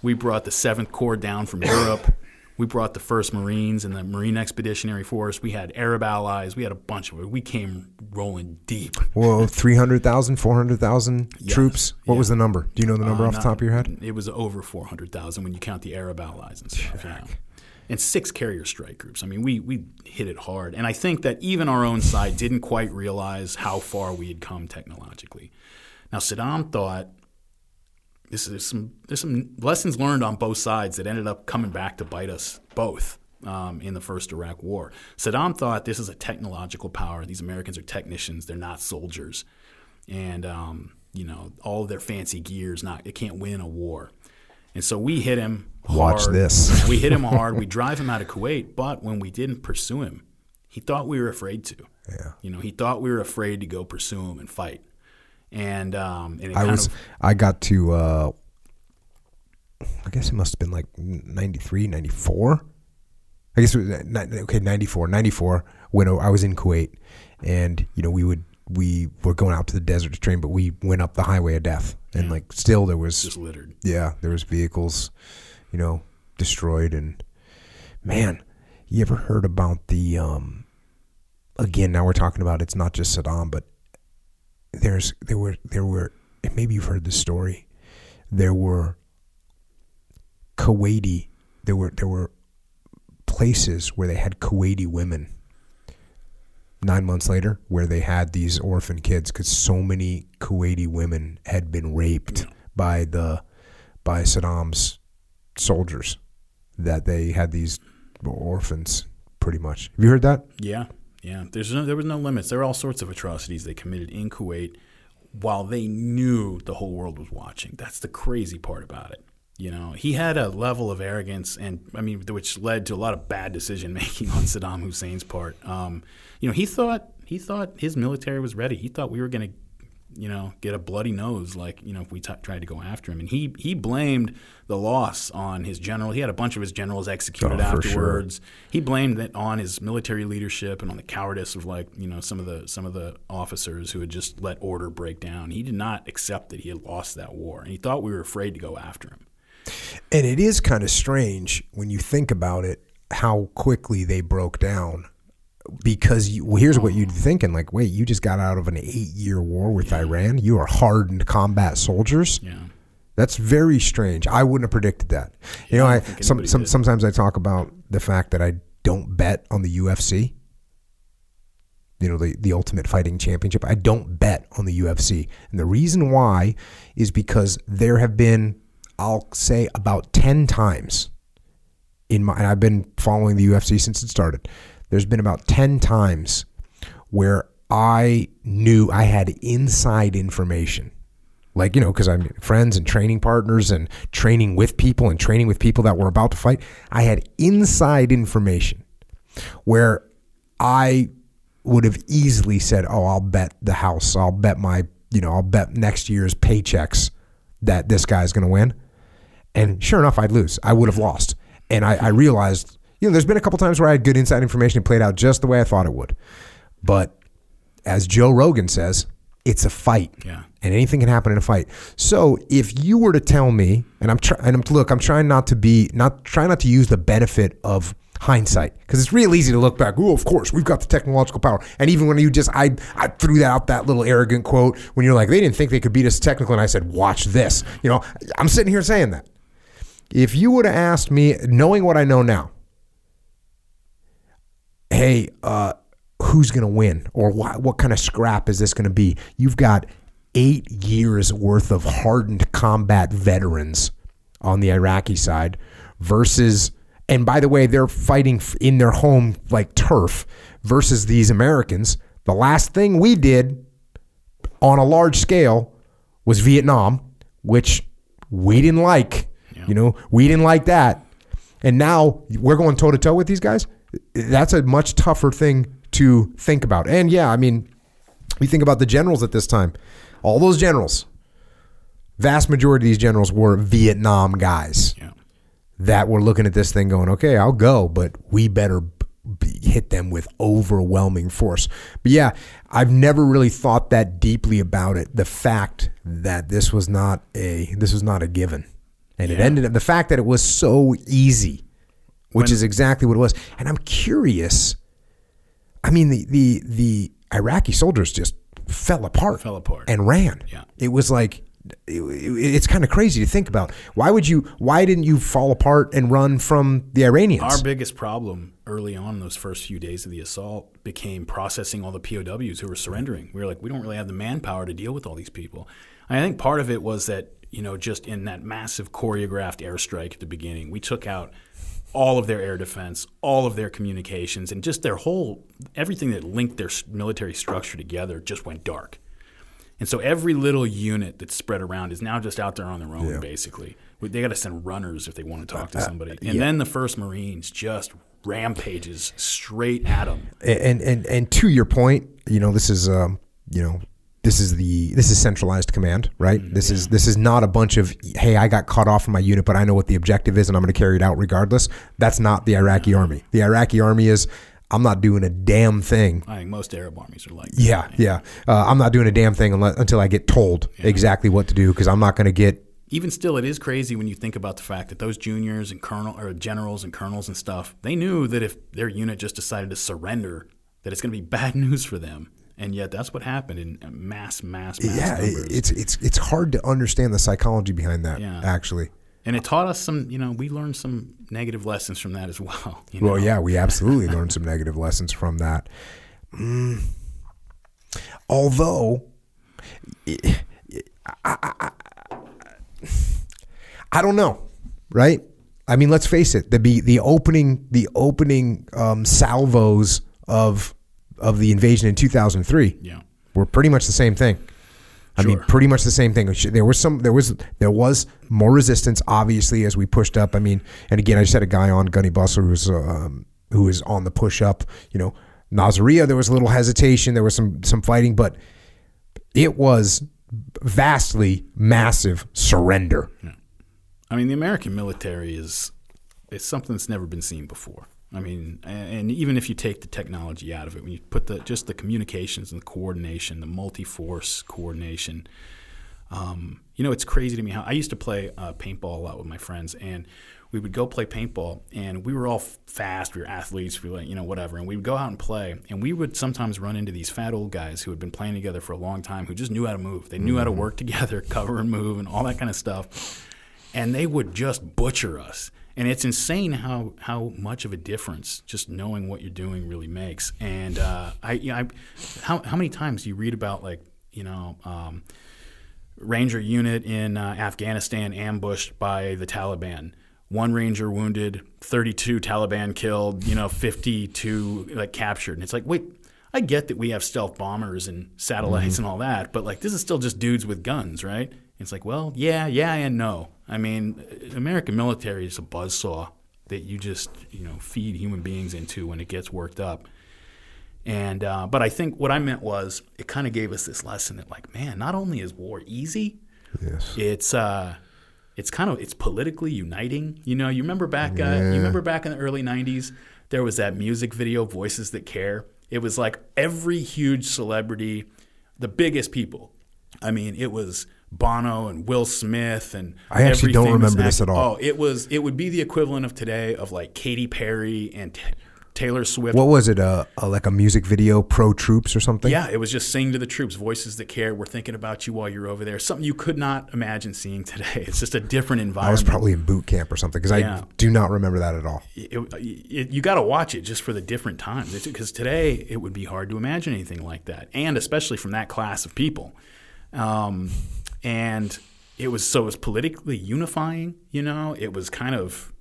We brought the seventh Corps down from Europe. We brought the first Marines and the Marine Expeditionary Force. We had Arab allies. We had a bunch of it. We came rolling deep. Whoa, three hundred thousand, four hundred thousand yes, troops? What yeah. was the number? Do you know the number uh, off not, the top of your head? It was over four hundred thousand when you count the Arab allies and stuff. You know? And six carrier strike groups. I mean, we we hit it hard. And I think that even our own side didn't quite realize how far we had come technologically. Now, Saddam thought, This is some, there's some lessons learned on both sides that ended up coming back to bite us both um, in the first Iraq War. Saddam thought this is a technological power. These Americans are technicians. They're not soldiers. And, um, you know, all of their fancy gear is not – it can't win a war. And so we hit him hard. Watch this. We hit him hard. We drive him out of Kuwait. But when we didn't pursue him, he thought we were afraid to. Yeah. You know, he thought we were afraid to go pursue him and fight. And, um, and it I kind was, of, I got to, uh, I guess it must've been like ninety-three, ninety-four. I guess it was okay. ninety-four, ninety-four when I was in Kuwait, and, you know, we would, we were going out to the desert to train, but we went up the highway of death, and yeah. like still there was just littered. Yeah. There was vehicles, you know, destroyed. And man, you ever heard about the, um, again, now we're talking about, it's not just Saddam, but There's there were there were maybe you've heard this story. There were Kuwaiti there were there were places where they had Kuwaiti women nine months later where they had these orphan kids because so many Kuwaiti women had been raped yeah. by the by Saddam's soldiers that they had these orphans pretty much. Have you heard that? Yeah. Yeah, there's no, there was no limits. There were all sorts of atrocities they committed in Kuwait while they knew the whole world was watching. That's the crazy part about it. You know, he had a level of arrogance, and I mean, which led to a lot of bad decision making on Saddam Hussein's part. Um, you know, he thought he thought his military was ready. He thought we were going to, you know, get a bloody nose, like, you know, if we t- tried to go after him. And he he blamed the loss on his general. He had a bunch of his generals executed oh, afterwards. Sure. He blamed it on his military leadership and on the cowardice of, like, you know, some of the some of the officers who had just let order break down. He did not accept that he had lost that war, and he thought we were afraid to go after him. And it is kind of strange when you think about it how quickly they broke down. Because you, well, here's what you're thinking, like, wait, you just got out of an eight-year war with yeah. Iran. You are hardened combat soldiers. Yeah, that's very strange. I wouldn't have predicted that. You yeah, know, I, I some, some, sometimes I talk about the fact that I don't bet on the U F C. You know, the, the Ultimate Fighting Championship. I don't bet on the U F C. And the reason why is because there have been, I'll say, about ten times in my – and I've been following the U F C since it started – there's been about ten times where I knew I had inside information. Like, you know, because I'm friends and training partners and training with people and training with people that were about to fight. I had inside information where I would have easily said, oh, I'll bet the house. I'll bet my, you know, I'll bet next year's paychecks that this guy's going to win. And sure enough, I'd lose. I would have lost. And I, I realized... You know, there's been a couple times where I had good inside information and played out just the way I thought it would. But as Joe Rogan says, It's a fight, yeah. And anything can happen in a fight. So if you were to tell me, and I'm trying, and I'm, look, I'm trying not to be, not trying not to use the benefit of hindsight, because it's real easy to look back. Oh, of course, we've got the technological power. And even when you just, I, I threw out that little arrogant quote when you're like, they didn't think they could beat us technically, and I said, watch this. You know, I'm sitting here saying that. If you would have asked me, knowing what I know now, hey, uh, who's going to win, or wh- what kind of scrap is this going to be? You've got eight years worth of hardened combat veterans on the Iraqi side versus, and by the way, they're fighting in their home like turf versus these Americans. The last thing we did on a large scale was Vietnam, which we didn't like, yeah. you know, we didn't like that. And now we're going toe to toe with these guys. That's a much tougher thing to think about. And yeah, I mean, we think about the generals at this time. All those generals, vast majority of these generals were Vietnam guys yeah. that were looking at this thing going, okay, I'll go, but we better b- hit them with overwhelming force. But yeah, I've never really thought that deeply about it. The fact that this was not a, this was not a given. And yeah. it ended up, the fact that it was so easy, which when, is exactly what it was. And I'm curious, I mean, the, the the Iraqi soldiers just fell apart, fell apart, and ran. Yeah. It was like, it, it, it's kind of crazy to think about. Why would you? Why didn't you fall apart and run from the Iranians? Our biggest problem early on, those first few days of the assault, became processing all the P O Ws who were surrendering. We were like, we don't really have the manpower to deal with all these people. And I think part of it was that, you know, just in that massive choreographed airstrike at the beginning, we took out all of their air defense, all of their communications, and just their whole, everything that linked their military structure together just went dark. And so every little unit that's spread around is now just out there on their own, yeah. basically. They got to send runners if they want to talk to somebody. And yeah. then the first Marines just rampages straight at them. And, and, and to your point, you know, this is, um, you know, This is the this is centralized command, right? This yeah. is this is not a bunch of, hey, I got cut off from my unit, but I know what the objective is and I'm going to carry it out regardless. That's not the Iraqi yeah. army. The Iraqi army is, I'm not doing a damn thing. I think most Arab armies are like that. Yeah, yeah. Uh, I'm not doing a damn thing unless, until I get told yeah. exactly what to do, because I'm not going to get. Even still, it is crazy when you think about the fact that those juniors and colonel or generals and colonels and stuff, they knew that if their unit just decided to surrender, that it's going to be bad news for them. And yet that's what happened in mass, mass, mass yeah, numbers. Yeah, it's, it's, it's hard to understand the psychology behind that, yeah. actually. And it taught us some, you know, we learned some negative lessons from that as well. You know? Well, yeah, we absolutely learned some negative lessons from that. Mm. Although, I, I, I, I don't know, right? I mean, let's face it, the the opening, the opening um, salvos of... of the invasion in two thousand three yeah. were pretty much the same thing. I sure. mean, pretty much the same thing. There was some, there was, there was more resistance, obviously, as we pushed up. I mean, and again, I just had a guy on, Gunny Bussler, who's, um, who was on the push up, you know, Nasiriyah, there was a little hesitation. There was some, some fighting, but it was vastly massive surrender. Yeah. I mean, the American military is, it's something that's never been seen before. I mean, and even if you take the technology out of it, when you put the just the communications and the coordination, the multi-force coordination, um, you know, it's crazy to me how I used to play uh, paintball a lot with my friends, and we would go play paintball, and we were all fast, we were athletes, we were, you know, whatever, and we would go out and play, and we would sometimes run into these fat old guys who had been playing together for a long time, who just knew how to move. They knew mm-hmm. how to work together, cover and move, and all that kind of stuff, and they would just butcher us. And it's insane how, how much of a difference just knowing what you're doing really makes. And uh, I, you know, I, how how many times you read about, like, you know, um, Ranger unit in uh, Afghanistan ambushed by the Taliban, one Ranger wounded, thirty-two Taliban killed, you know, fifty-two like captured. And it's like, wait, I get that we have stealth bombers and satellites mm-hmm. and all that, but like this is still just dudes with guns, right? It's like, well, yeah, yeah, and no. I mean, American military is a buzzsaw that you just, you know, feed human beings into when it gets worked up. And uh, but I think what I meant was it kind of gave us this lesson that, like, man, not only is war easy, yes. it's uh, it's kind of it's politically uniting. You know, you remember back, uh, yeah. you remember back in the early nineties, there was that music video, Voices That Care. It was like every huge celebrity. the biggest people. I mean, it was Bono and Will Smith and I actually don't remember this at all. Oh, it was it would be the equivalent of today of like Katy Perry and t- Taylor Swift. What was it? Uh, uh, like a music video, Pro Troops or something? Yeah, it was just Sing to the Troops, Voices That Care. We're thinking about you while you're over there. Something you could not imagine seeing today. It's just a different environment. I was probably in boot camp or something because yeah. I do not remember that at all. It, it, you got to watch it just for the different times because today it would be hard to imagine anything like that, and especially from that class of people. Um, and it was so it was politically unifying. You know, it was kind of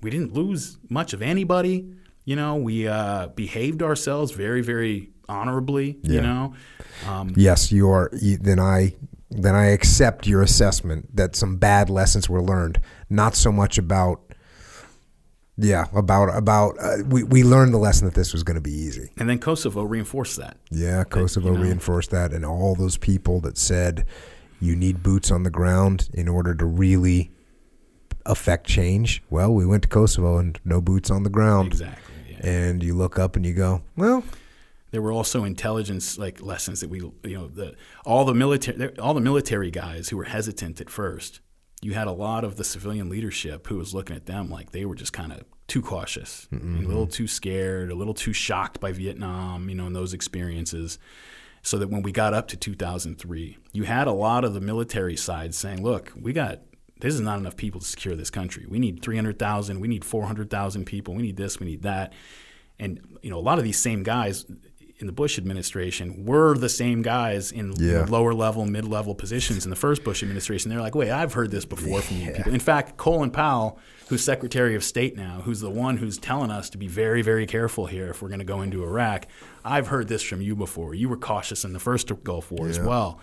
we didn't lose much of anybody. You know, we uh, behaved ourselves very, very honorably. Yeah. You know, um, yes, you are. You, then I, then I accept your assessment that some bad lessons were learned. Not so much about, yeah, about about uh, we we learned the lesson that this was going to be easy. And then Kosovo reinforced that. Yeah, Kosovo that, you know, reinforced that, and all those people that said you need boots on the ground in order to really affect change. Well, we went to Kosovo and no boots on the ground. Exactly. And you look up and you go, well, there were also intelligence like lessons that we, you know, the all the military, all the military guys who were hesitant at first. You had a lot of the civilian leadership who was looking at them like they were just kind of too cautious, mm-hmm. a little too scared, a little too shocked by Vietnam, you know, and those experiences. So that when we got up to two thousand three, you had a lot of the military side saying, look, we got. This is not enough people to secure this country. We need three hundred thousand. We need four hundred thousand people. We need this. We need that. And, you know, a lot of these same guys in the Bush administration were the same guys in yeah. lower level, mid-level positions in the first Bush administration. They're like, wait, I've heard this before yeah. from you people. In fact, Colin Powell, who's Secretary of State now, who's the one who's telling us to be very, very careful here if we're going to go into Iraq, I've heard this from you before. You were cautious in the first Gulf War yeah. as well.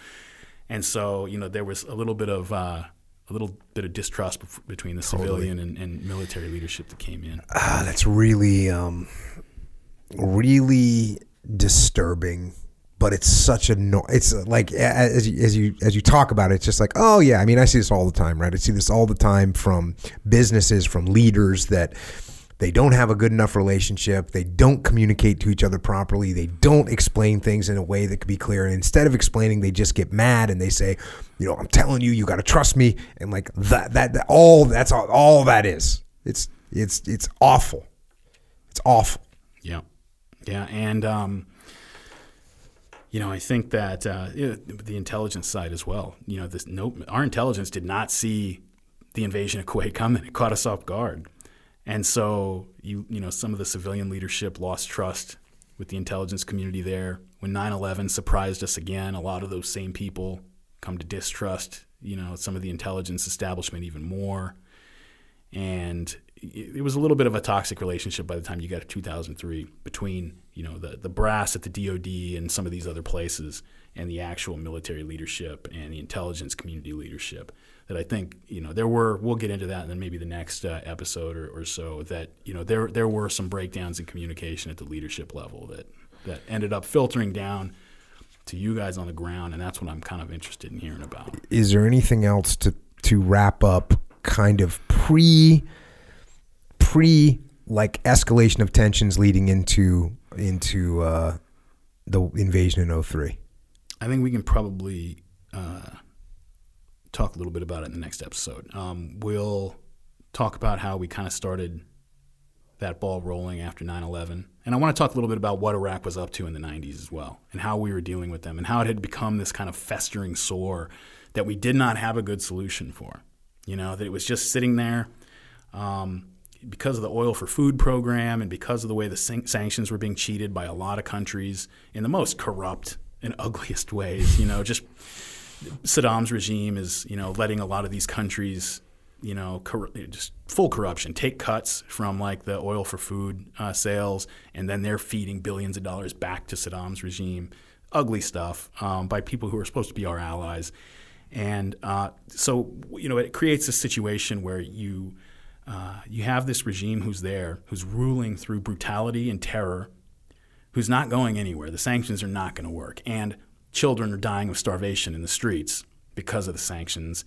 And so, you know, there was a little bit of uh, – a little bit of distrust between the totally. civilian and, and military leadership that came in. Ah, that's really, um, really disturbing. But it's such a no. It's like as you, as you as you talk about it, it's just like, oh yeah. I mean, I see this all the time, right? I see this all the time from businesses, from leaders that they don't have a good enough relationship. They don't communicate to each other properly. They don't explain things in a way that could be clear. And instead of explaining, they just get mad and they say, you know, I'm telling you, you got to trust me. And like that, that, that all that's all, all that is. It's, it's, it's awful. It's awful. Yeah. Yeah. And, um, you know, I think that uh, the intelligence side as well, you know, this no, our intelligence did not see the invasion of Kuwait coming. It caught us off guard. And so, you you know, some of the civilian leadership lost trust with the intelligence community there. When nine eleven surprised us again, a lot of those same people come to distrust, you know, some of the intelligence establishment even more. And it, it was a little bit of a toxic relationship by the time you got to two thousand three between, you know, the, the brass at the D O D and some of these other places and the actual military leadership and the intelligence community leadership. That I think, you know, there were, we'll get into that and then maybe the next uh, episode or, or so, that, you know, there there were some breakdowns in communication at the leadership level that, that ended up filtering down to you guys on the ground, and that's what I'm kind of interested in hearing about. Is there anything else to, to wrap up kind of pre, pre like escalation of tensions leading into, into uh, the invasion in oh three? I think we can probably... Uh, talk a little bit about it in the next episode. Um, we'll talk about how we kind of started that ball rolling after nine eleven. And I want to talk a little bit about what Iraq was up to in the nineties as well and how we were dealing with them and how it had become this kind of festering sore that we did not have a good solution for. You know, that it was just sitting there um, because of the oil for food program and because of the way the san- sanctions were being cheated by a lot of countries in the most corrupt and ugliest ways, you know, just... Saddam's regime is, you know, letting a lot of these countries, you know, cor- just full corruption, take cuts from like the oil for food uh, sales, and then they're feeding billions of dollars back to Saddam's regime. Ugly stuff um, by people who are supposed to be our allies. And uh, so, you know, it creates a situation where you uh, you have this regime who's there, who's ruling through brutality and terror, who's not going anywhere. The sanctions are not going to work. And children are dying of starvation in the streets because of the sanctions.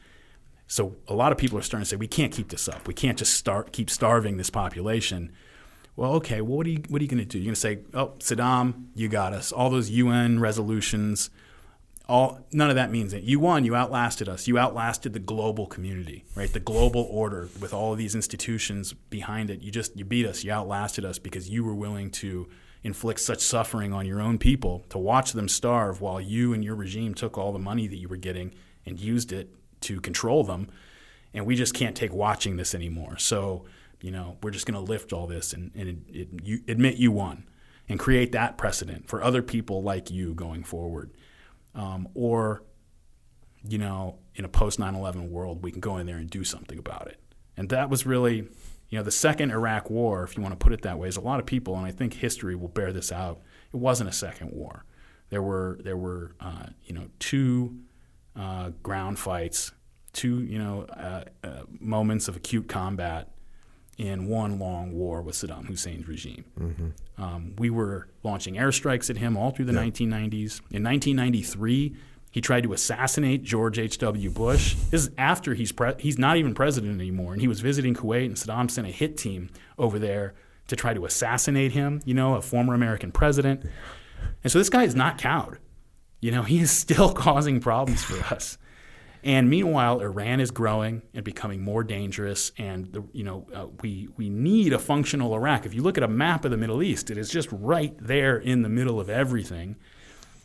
So a lot of people are starting to say, we can't keep this up. We can't just start keep starving this population. Well, okay, well, what are you, what are you going to do? You're going to say, oh, Saddam, you got us. All those U N resolutions, All, none of that means it. You won. You outlasted us. You outlasted the global community, right? The global order with all of these institutions behind it. You just, you beat us. You outlasted us because you were willing to inflict such suffering on your own people, to watch them starve while you and your regime took all the money that you were getting and used it to control them. And we just can't take watching this anymore. So, you know, we're just going to lift all this and, and it, it, you, admit you won and create that precedent for other people like you going forward. Um, or, you know, in a post nine eleven world, we can go in there and do something about it. And that was really, you know, the second Iraq war, if you want to put it that way, is a lot of people, and I think history will bear this out, it wasn't a second war. There were, there were uh, you know, two uh, ground fights, two, you know, uh, uh, moments of acute combat in one long war with Saddam Hussein's regime. Mm-hmm. Um, we were launching airstrikes at him all through the yeah. nineteen nineties. In nineteen ninety-three, he tried to assassinate George H. W. Bush. This is after he's pre- he's not even president anymore, and he was visiting Kuwait, and Saddam sent a hit team over there to try to assassinate him, you know, a former American president. And so this guy is not cowed. You know, he is still causing problems for us. And meanwhile, Iran is growing and becoming more dangerous, and the, you know uh, we we need a functional Iraq. If you look at a map of the Middle East, it is just right there in the middle of everything,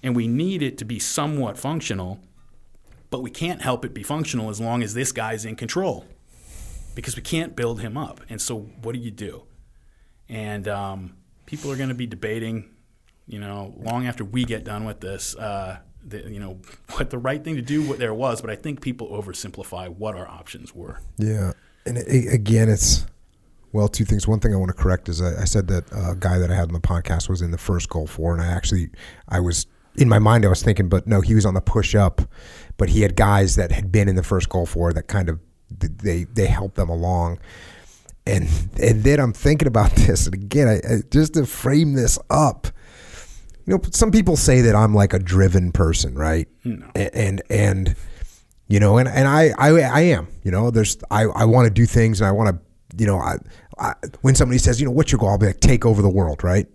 and we need it to be somewhat functional, but we can't help it be functional as long as this guy's in control, because we can't build him up. And so what do you do? And um, people are going to be debating, you know, long after we get done with this, uh, The, you know, what the right thing to do what there was, but I think people oversimplify what our options were. Yeah. And it, again, it's, well, two things. One thing I want to correct is I, I said that a guy that I had on the podcast was in the first Gulf War, and I actually, I was, in my mind I was thinking, but no, he was on the push up, but he had guys that had been in the first Gulf War that kind of, they, they helped them along. And, and then I'm thinking about this, and again, I, I just to frame this up, you know, some people say that I'm like a driven person, right? No. And, and and you know, and and I, I I am. You know, there's I, I want to do things, and I want to, you know, I, I when somebody says, you know, what's your goal? I'll be like, take over the world, right?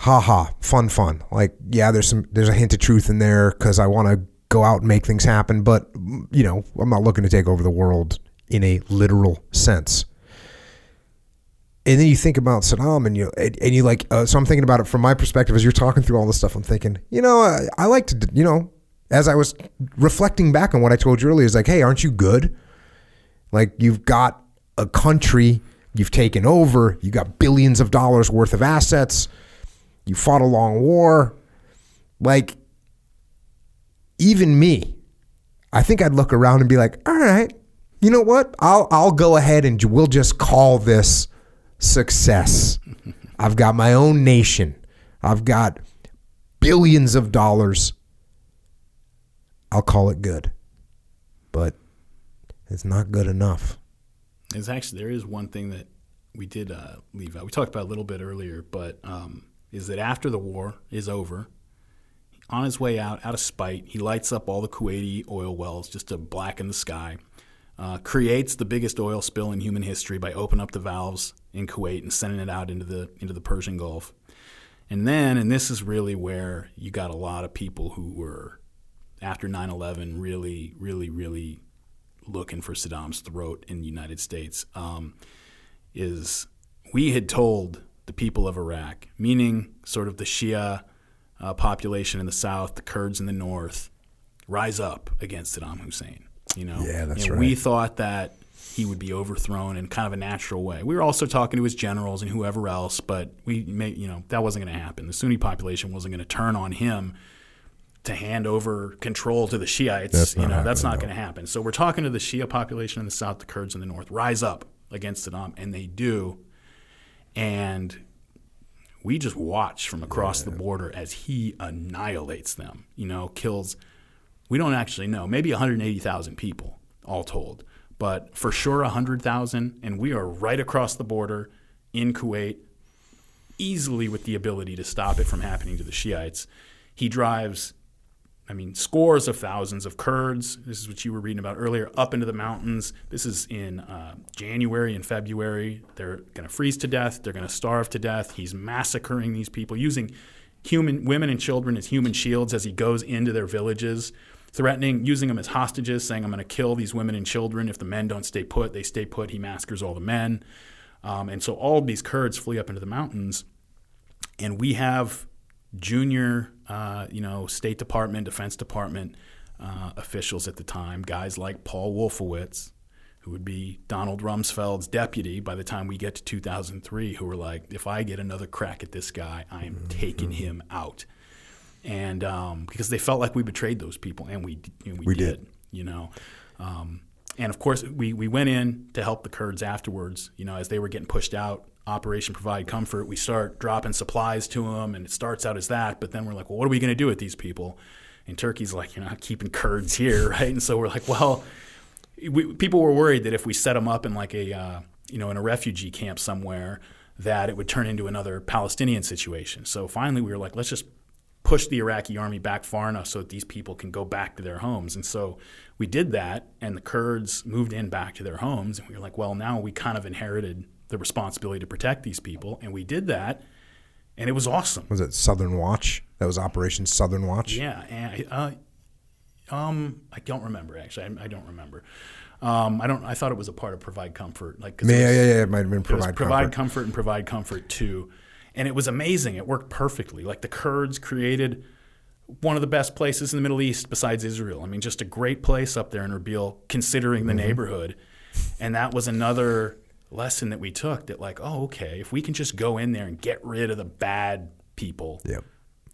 Ha ha, fun fun. Like, yeah, there's some there's a hint of truth in there because I want to go out and make things happen, but you know, I'm not looking to take over the world in a literal sense. And then you think about Saddam, and you and, and you like. Uh, so I'm thinking about it from my perspective as you're talking through all this stuff. I'm thinking, you know, I, I like to, you know, as I was reflecting back on what I told you earlier, is like, hey, aren't you good? Like, you've got a country, you've taken over, you got billions of dollars worth of assets, you fought a long war. Like, even me, I think I'd look around and be like, all right, you know what? I'll I'll go ahead and we'll just call this success. I've got my own nation. I've got billions of dollars. I'll call it good. But it's not good enough. It's actually, there is one thing that we did uh, leave out. We talked about it a little bit earlier, but um, is that after the war is over, on his way out, out of spite, he lights up all the Kuwaiti oil wells just to blacken the sky. Uh, creates the biggest oil spill in human history by opening up the valves in Kuwait and sending it out into the into the Persian Gulf. And then, and this is really where you got a lot of people who were, after nine eleven, really, really, really looking for Saddam's throat in the United States, um, is we had told the people of Iraq, meaning sort of the Shia uh, population in the south, the Kurds in the north, rise up against Saddam Hussein. You know, yeah, that's right. We thought that he would be overthrown in kind of a natural way. We were also talking to his generals and whoever else, but we, may, you know, that wasn't going to happen. The Sunni population wasn't going to turn on him to hand over control to the Shiites. That's you know, that's not going to happen. So we're talking to the Shia population in the south, the Kurds in the north, rise up against Saddam, and they do. And we just watch from across yeah. the border as he annihilates them. You know, kills. We don't actually know. Maybe one hundred eighty thousand people, all told. But for sure one hundred thousand, and we are right across the border in Kuwait, easily with the ability to stop it from happening to the Shiites. He drives, I mean, scores of thousands of Kurds. This is what you were reading about earlier, up into the mountains. This is in uh, January and February. They're going to freeze to death. They're going to starve to death. He's massacring these people using human women and children as human shields as he goes into their villages, threatening, using them as hostages, saying, I'm going to kill these women and children. If the men don't stay put, they stay put. He massacres all the men. Um, and so all of these Kurds flee up into the mountains. And we have junior, uh, you know, State Department, Defense Department uh, officials at the time, guys like Paul Wolfowitz, who would be Donald Rumsfeld's deputy by the time we get to two thousand three, who were like, if I get another crack at this guy, I am mm-hmm. taking him out. And um, because they felt like we betrayed those people, and we and we, we did, did, you know. Um, and, of course, we, we went in to help the Kurds afterwards, you know, as they were getting pushed out. Operation Provide Comfort, we start dropping supplies to them, and it starts out as that. But then we're like, well, what are we going to do with these people? And Turkey's like, you're not keeping Kurds here, right? And so we're like, well, we, people were worried that if we set them up in like a, uh, you know, in a refugee camp somewhere, that it would turn into another Palestinian situation. So finally we were like, let's just push the Iraqi army back far enough so that these people can go back to their homes. And so we did that, and the Kurds moved in back to their homes. And we were like, well, now we kind of inherited the responsibility to protect these people. And we did that, and it was awesome. Was it Southern Watch? That was Operation Southern Watch? Yeah. And, uh, um, I don't remember, actually. I, I don't remember. Um, I don't. I thought it was a part of Provide Comfort. Like, cause yeah, it was, yeah, yeah. It might have been Provide Comfort. Provide Comfort and Provide Comfort too. And it was amazing. It worked perfectly. Like, the Kurds created one of the best places in the Middle East besides Israel. I mean, just a great place up there in Erbil, considering the mm-hmm. neighborhood. And that was another lesson that we took, that like, oh, okay, if we can just go in there and get rid of the bad people, yep.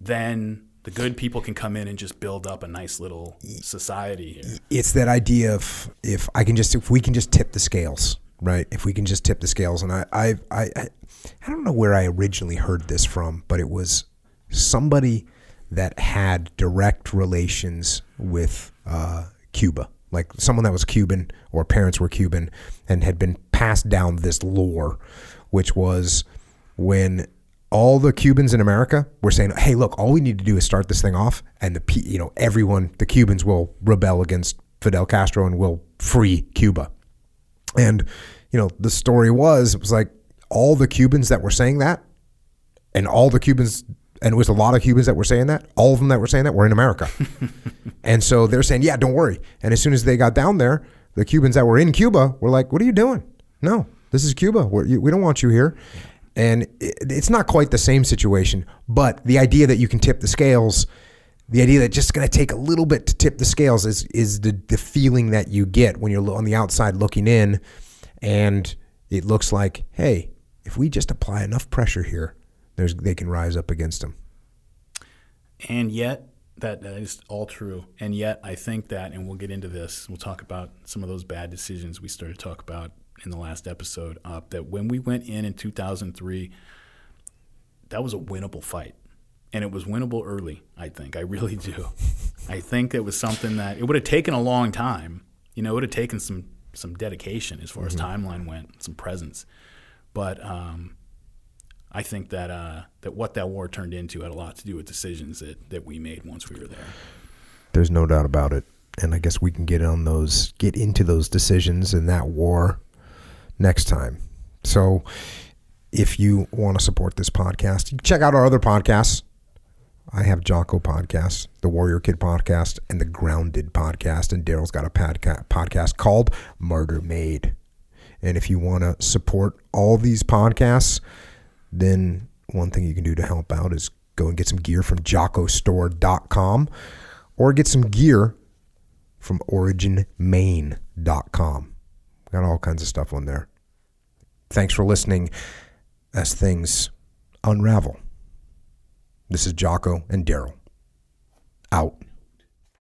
then the good people can come in and just build up a nice little society here. It's that idea of if I can just if we can just tip the scales. Right, if we can just tip the scales. And I, I, I, I don't know where I originally heard this from, but it was somebody that had direct relations with uh, Cuba, like someone that was Cuban or parents were Cuban, and had been passed down this lore, which was when all the Cubans in America were saying, "Hey, look, all we need to do is start this thing off, and the you know everyone, the Cubans will rebel against Fidel Castro and will free Cuba." And, you know, the story was, it was like all the Cubans that were saying that and all the Cubans, and it was a lot of Cubans that were saying that, all of them that were saying that were in America. And so they're saying, yeah, don't worry. And as soon as they got down there, the Cubans that were in Cuba were like, what are you doing? No, this is Cuba. We're, you, we don't want you here. And it, it's not quite the same situation, but the idea that you can tip the scales, the idea that it's just going to take a little bit to tip the scales is is the, the feeling that you get when you're on the outside looking in, and it looks like, hey, if we just apply enough pressure here, there's they can rise up against them. And yet, that, that is all true. And yet, I think that, and we'll get into this, we'll talk about some of those bad decisions we started to talk about in the last episode, uh, that when we went in in two thousand three, that was a winnable fight. And it was winnable early, I think. I really do. I think it was something that – it would have taken a long time. You know, it would have taken some some dedication as far mm-hmm. as timeline went, some presence. But um, I think that uh, that what that war turned into had a lot to do with decisions that, that we made once we were there. There's no doubt about it. And I guess we can get on those – get into those decisions in that war next time. So if you want to support this podcast, you can check out our other podcasts. I have Jocko podcasts, the Warrior Kid podcast, and the Grounded podcast. And Daryl's got a podcast called Murder Made. And if you want to support all these podcasts, then one thing you can do to help out is go and get some gear from jocko store dot com, or get some gear from origin main dot com. Got all kinds of stuff on there. Thanks for listening as things unravel. This is Jocko and Daryl. Out.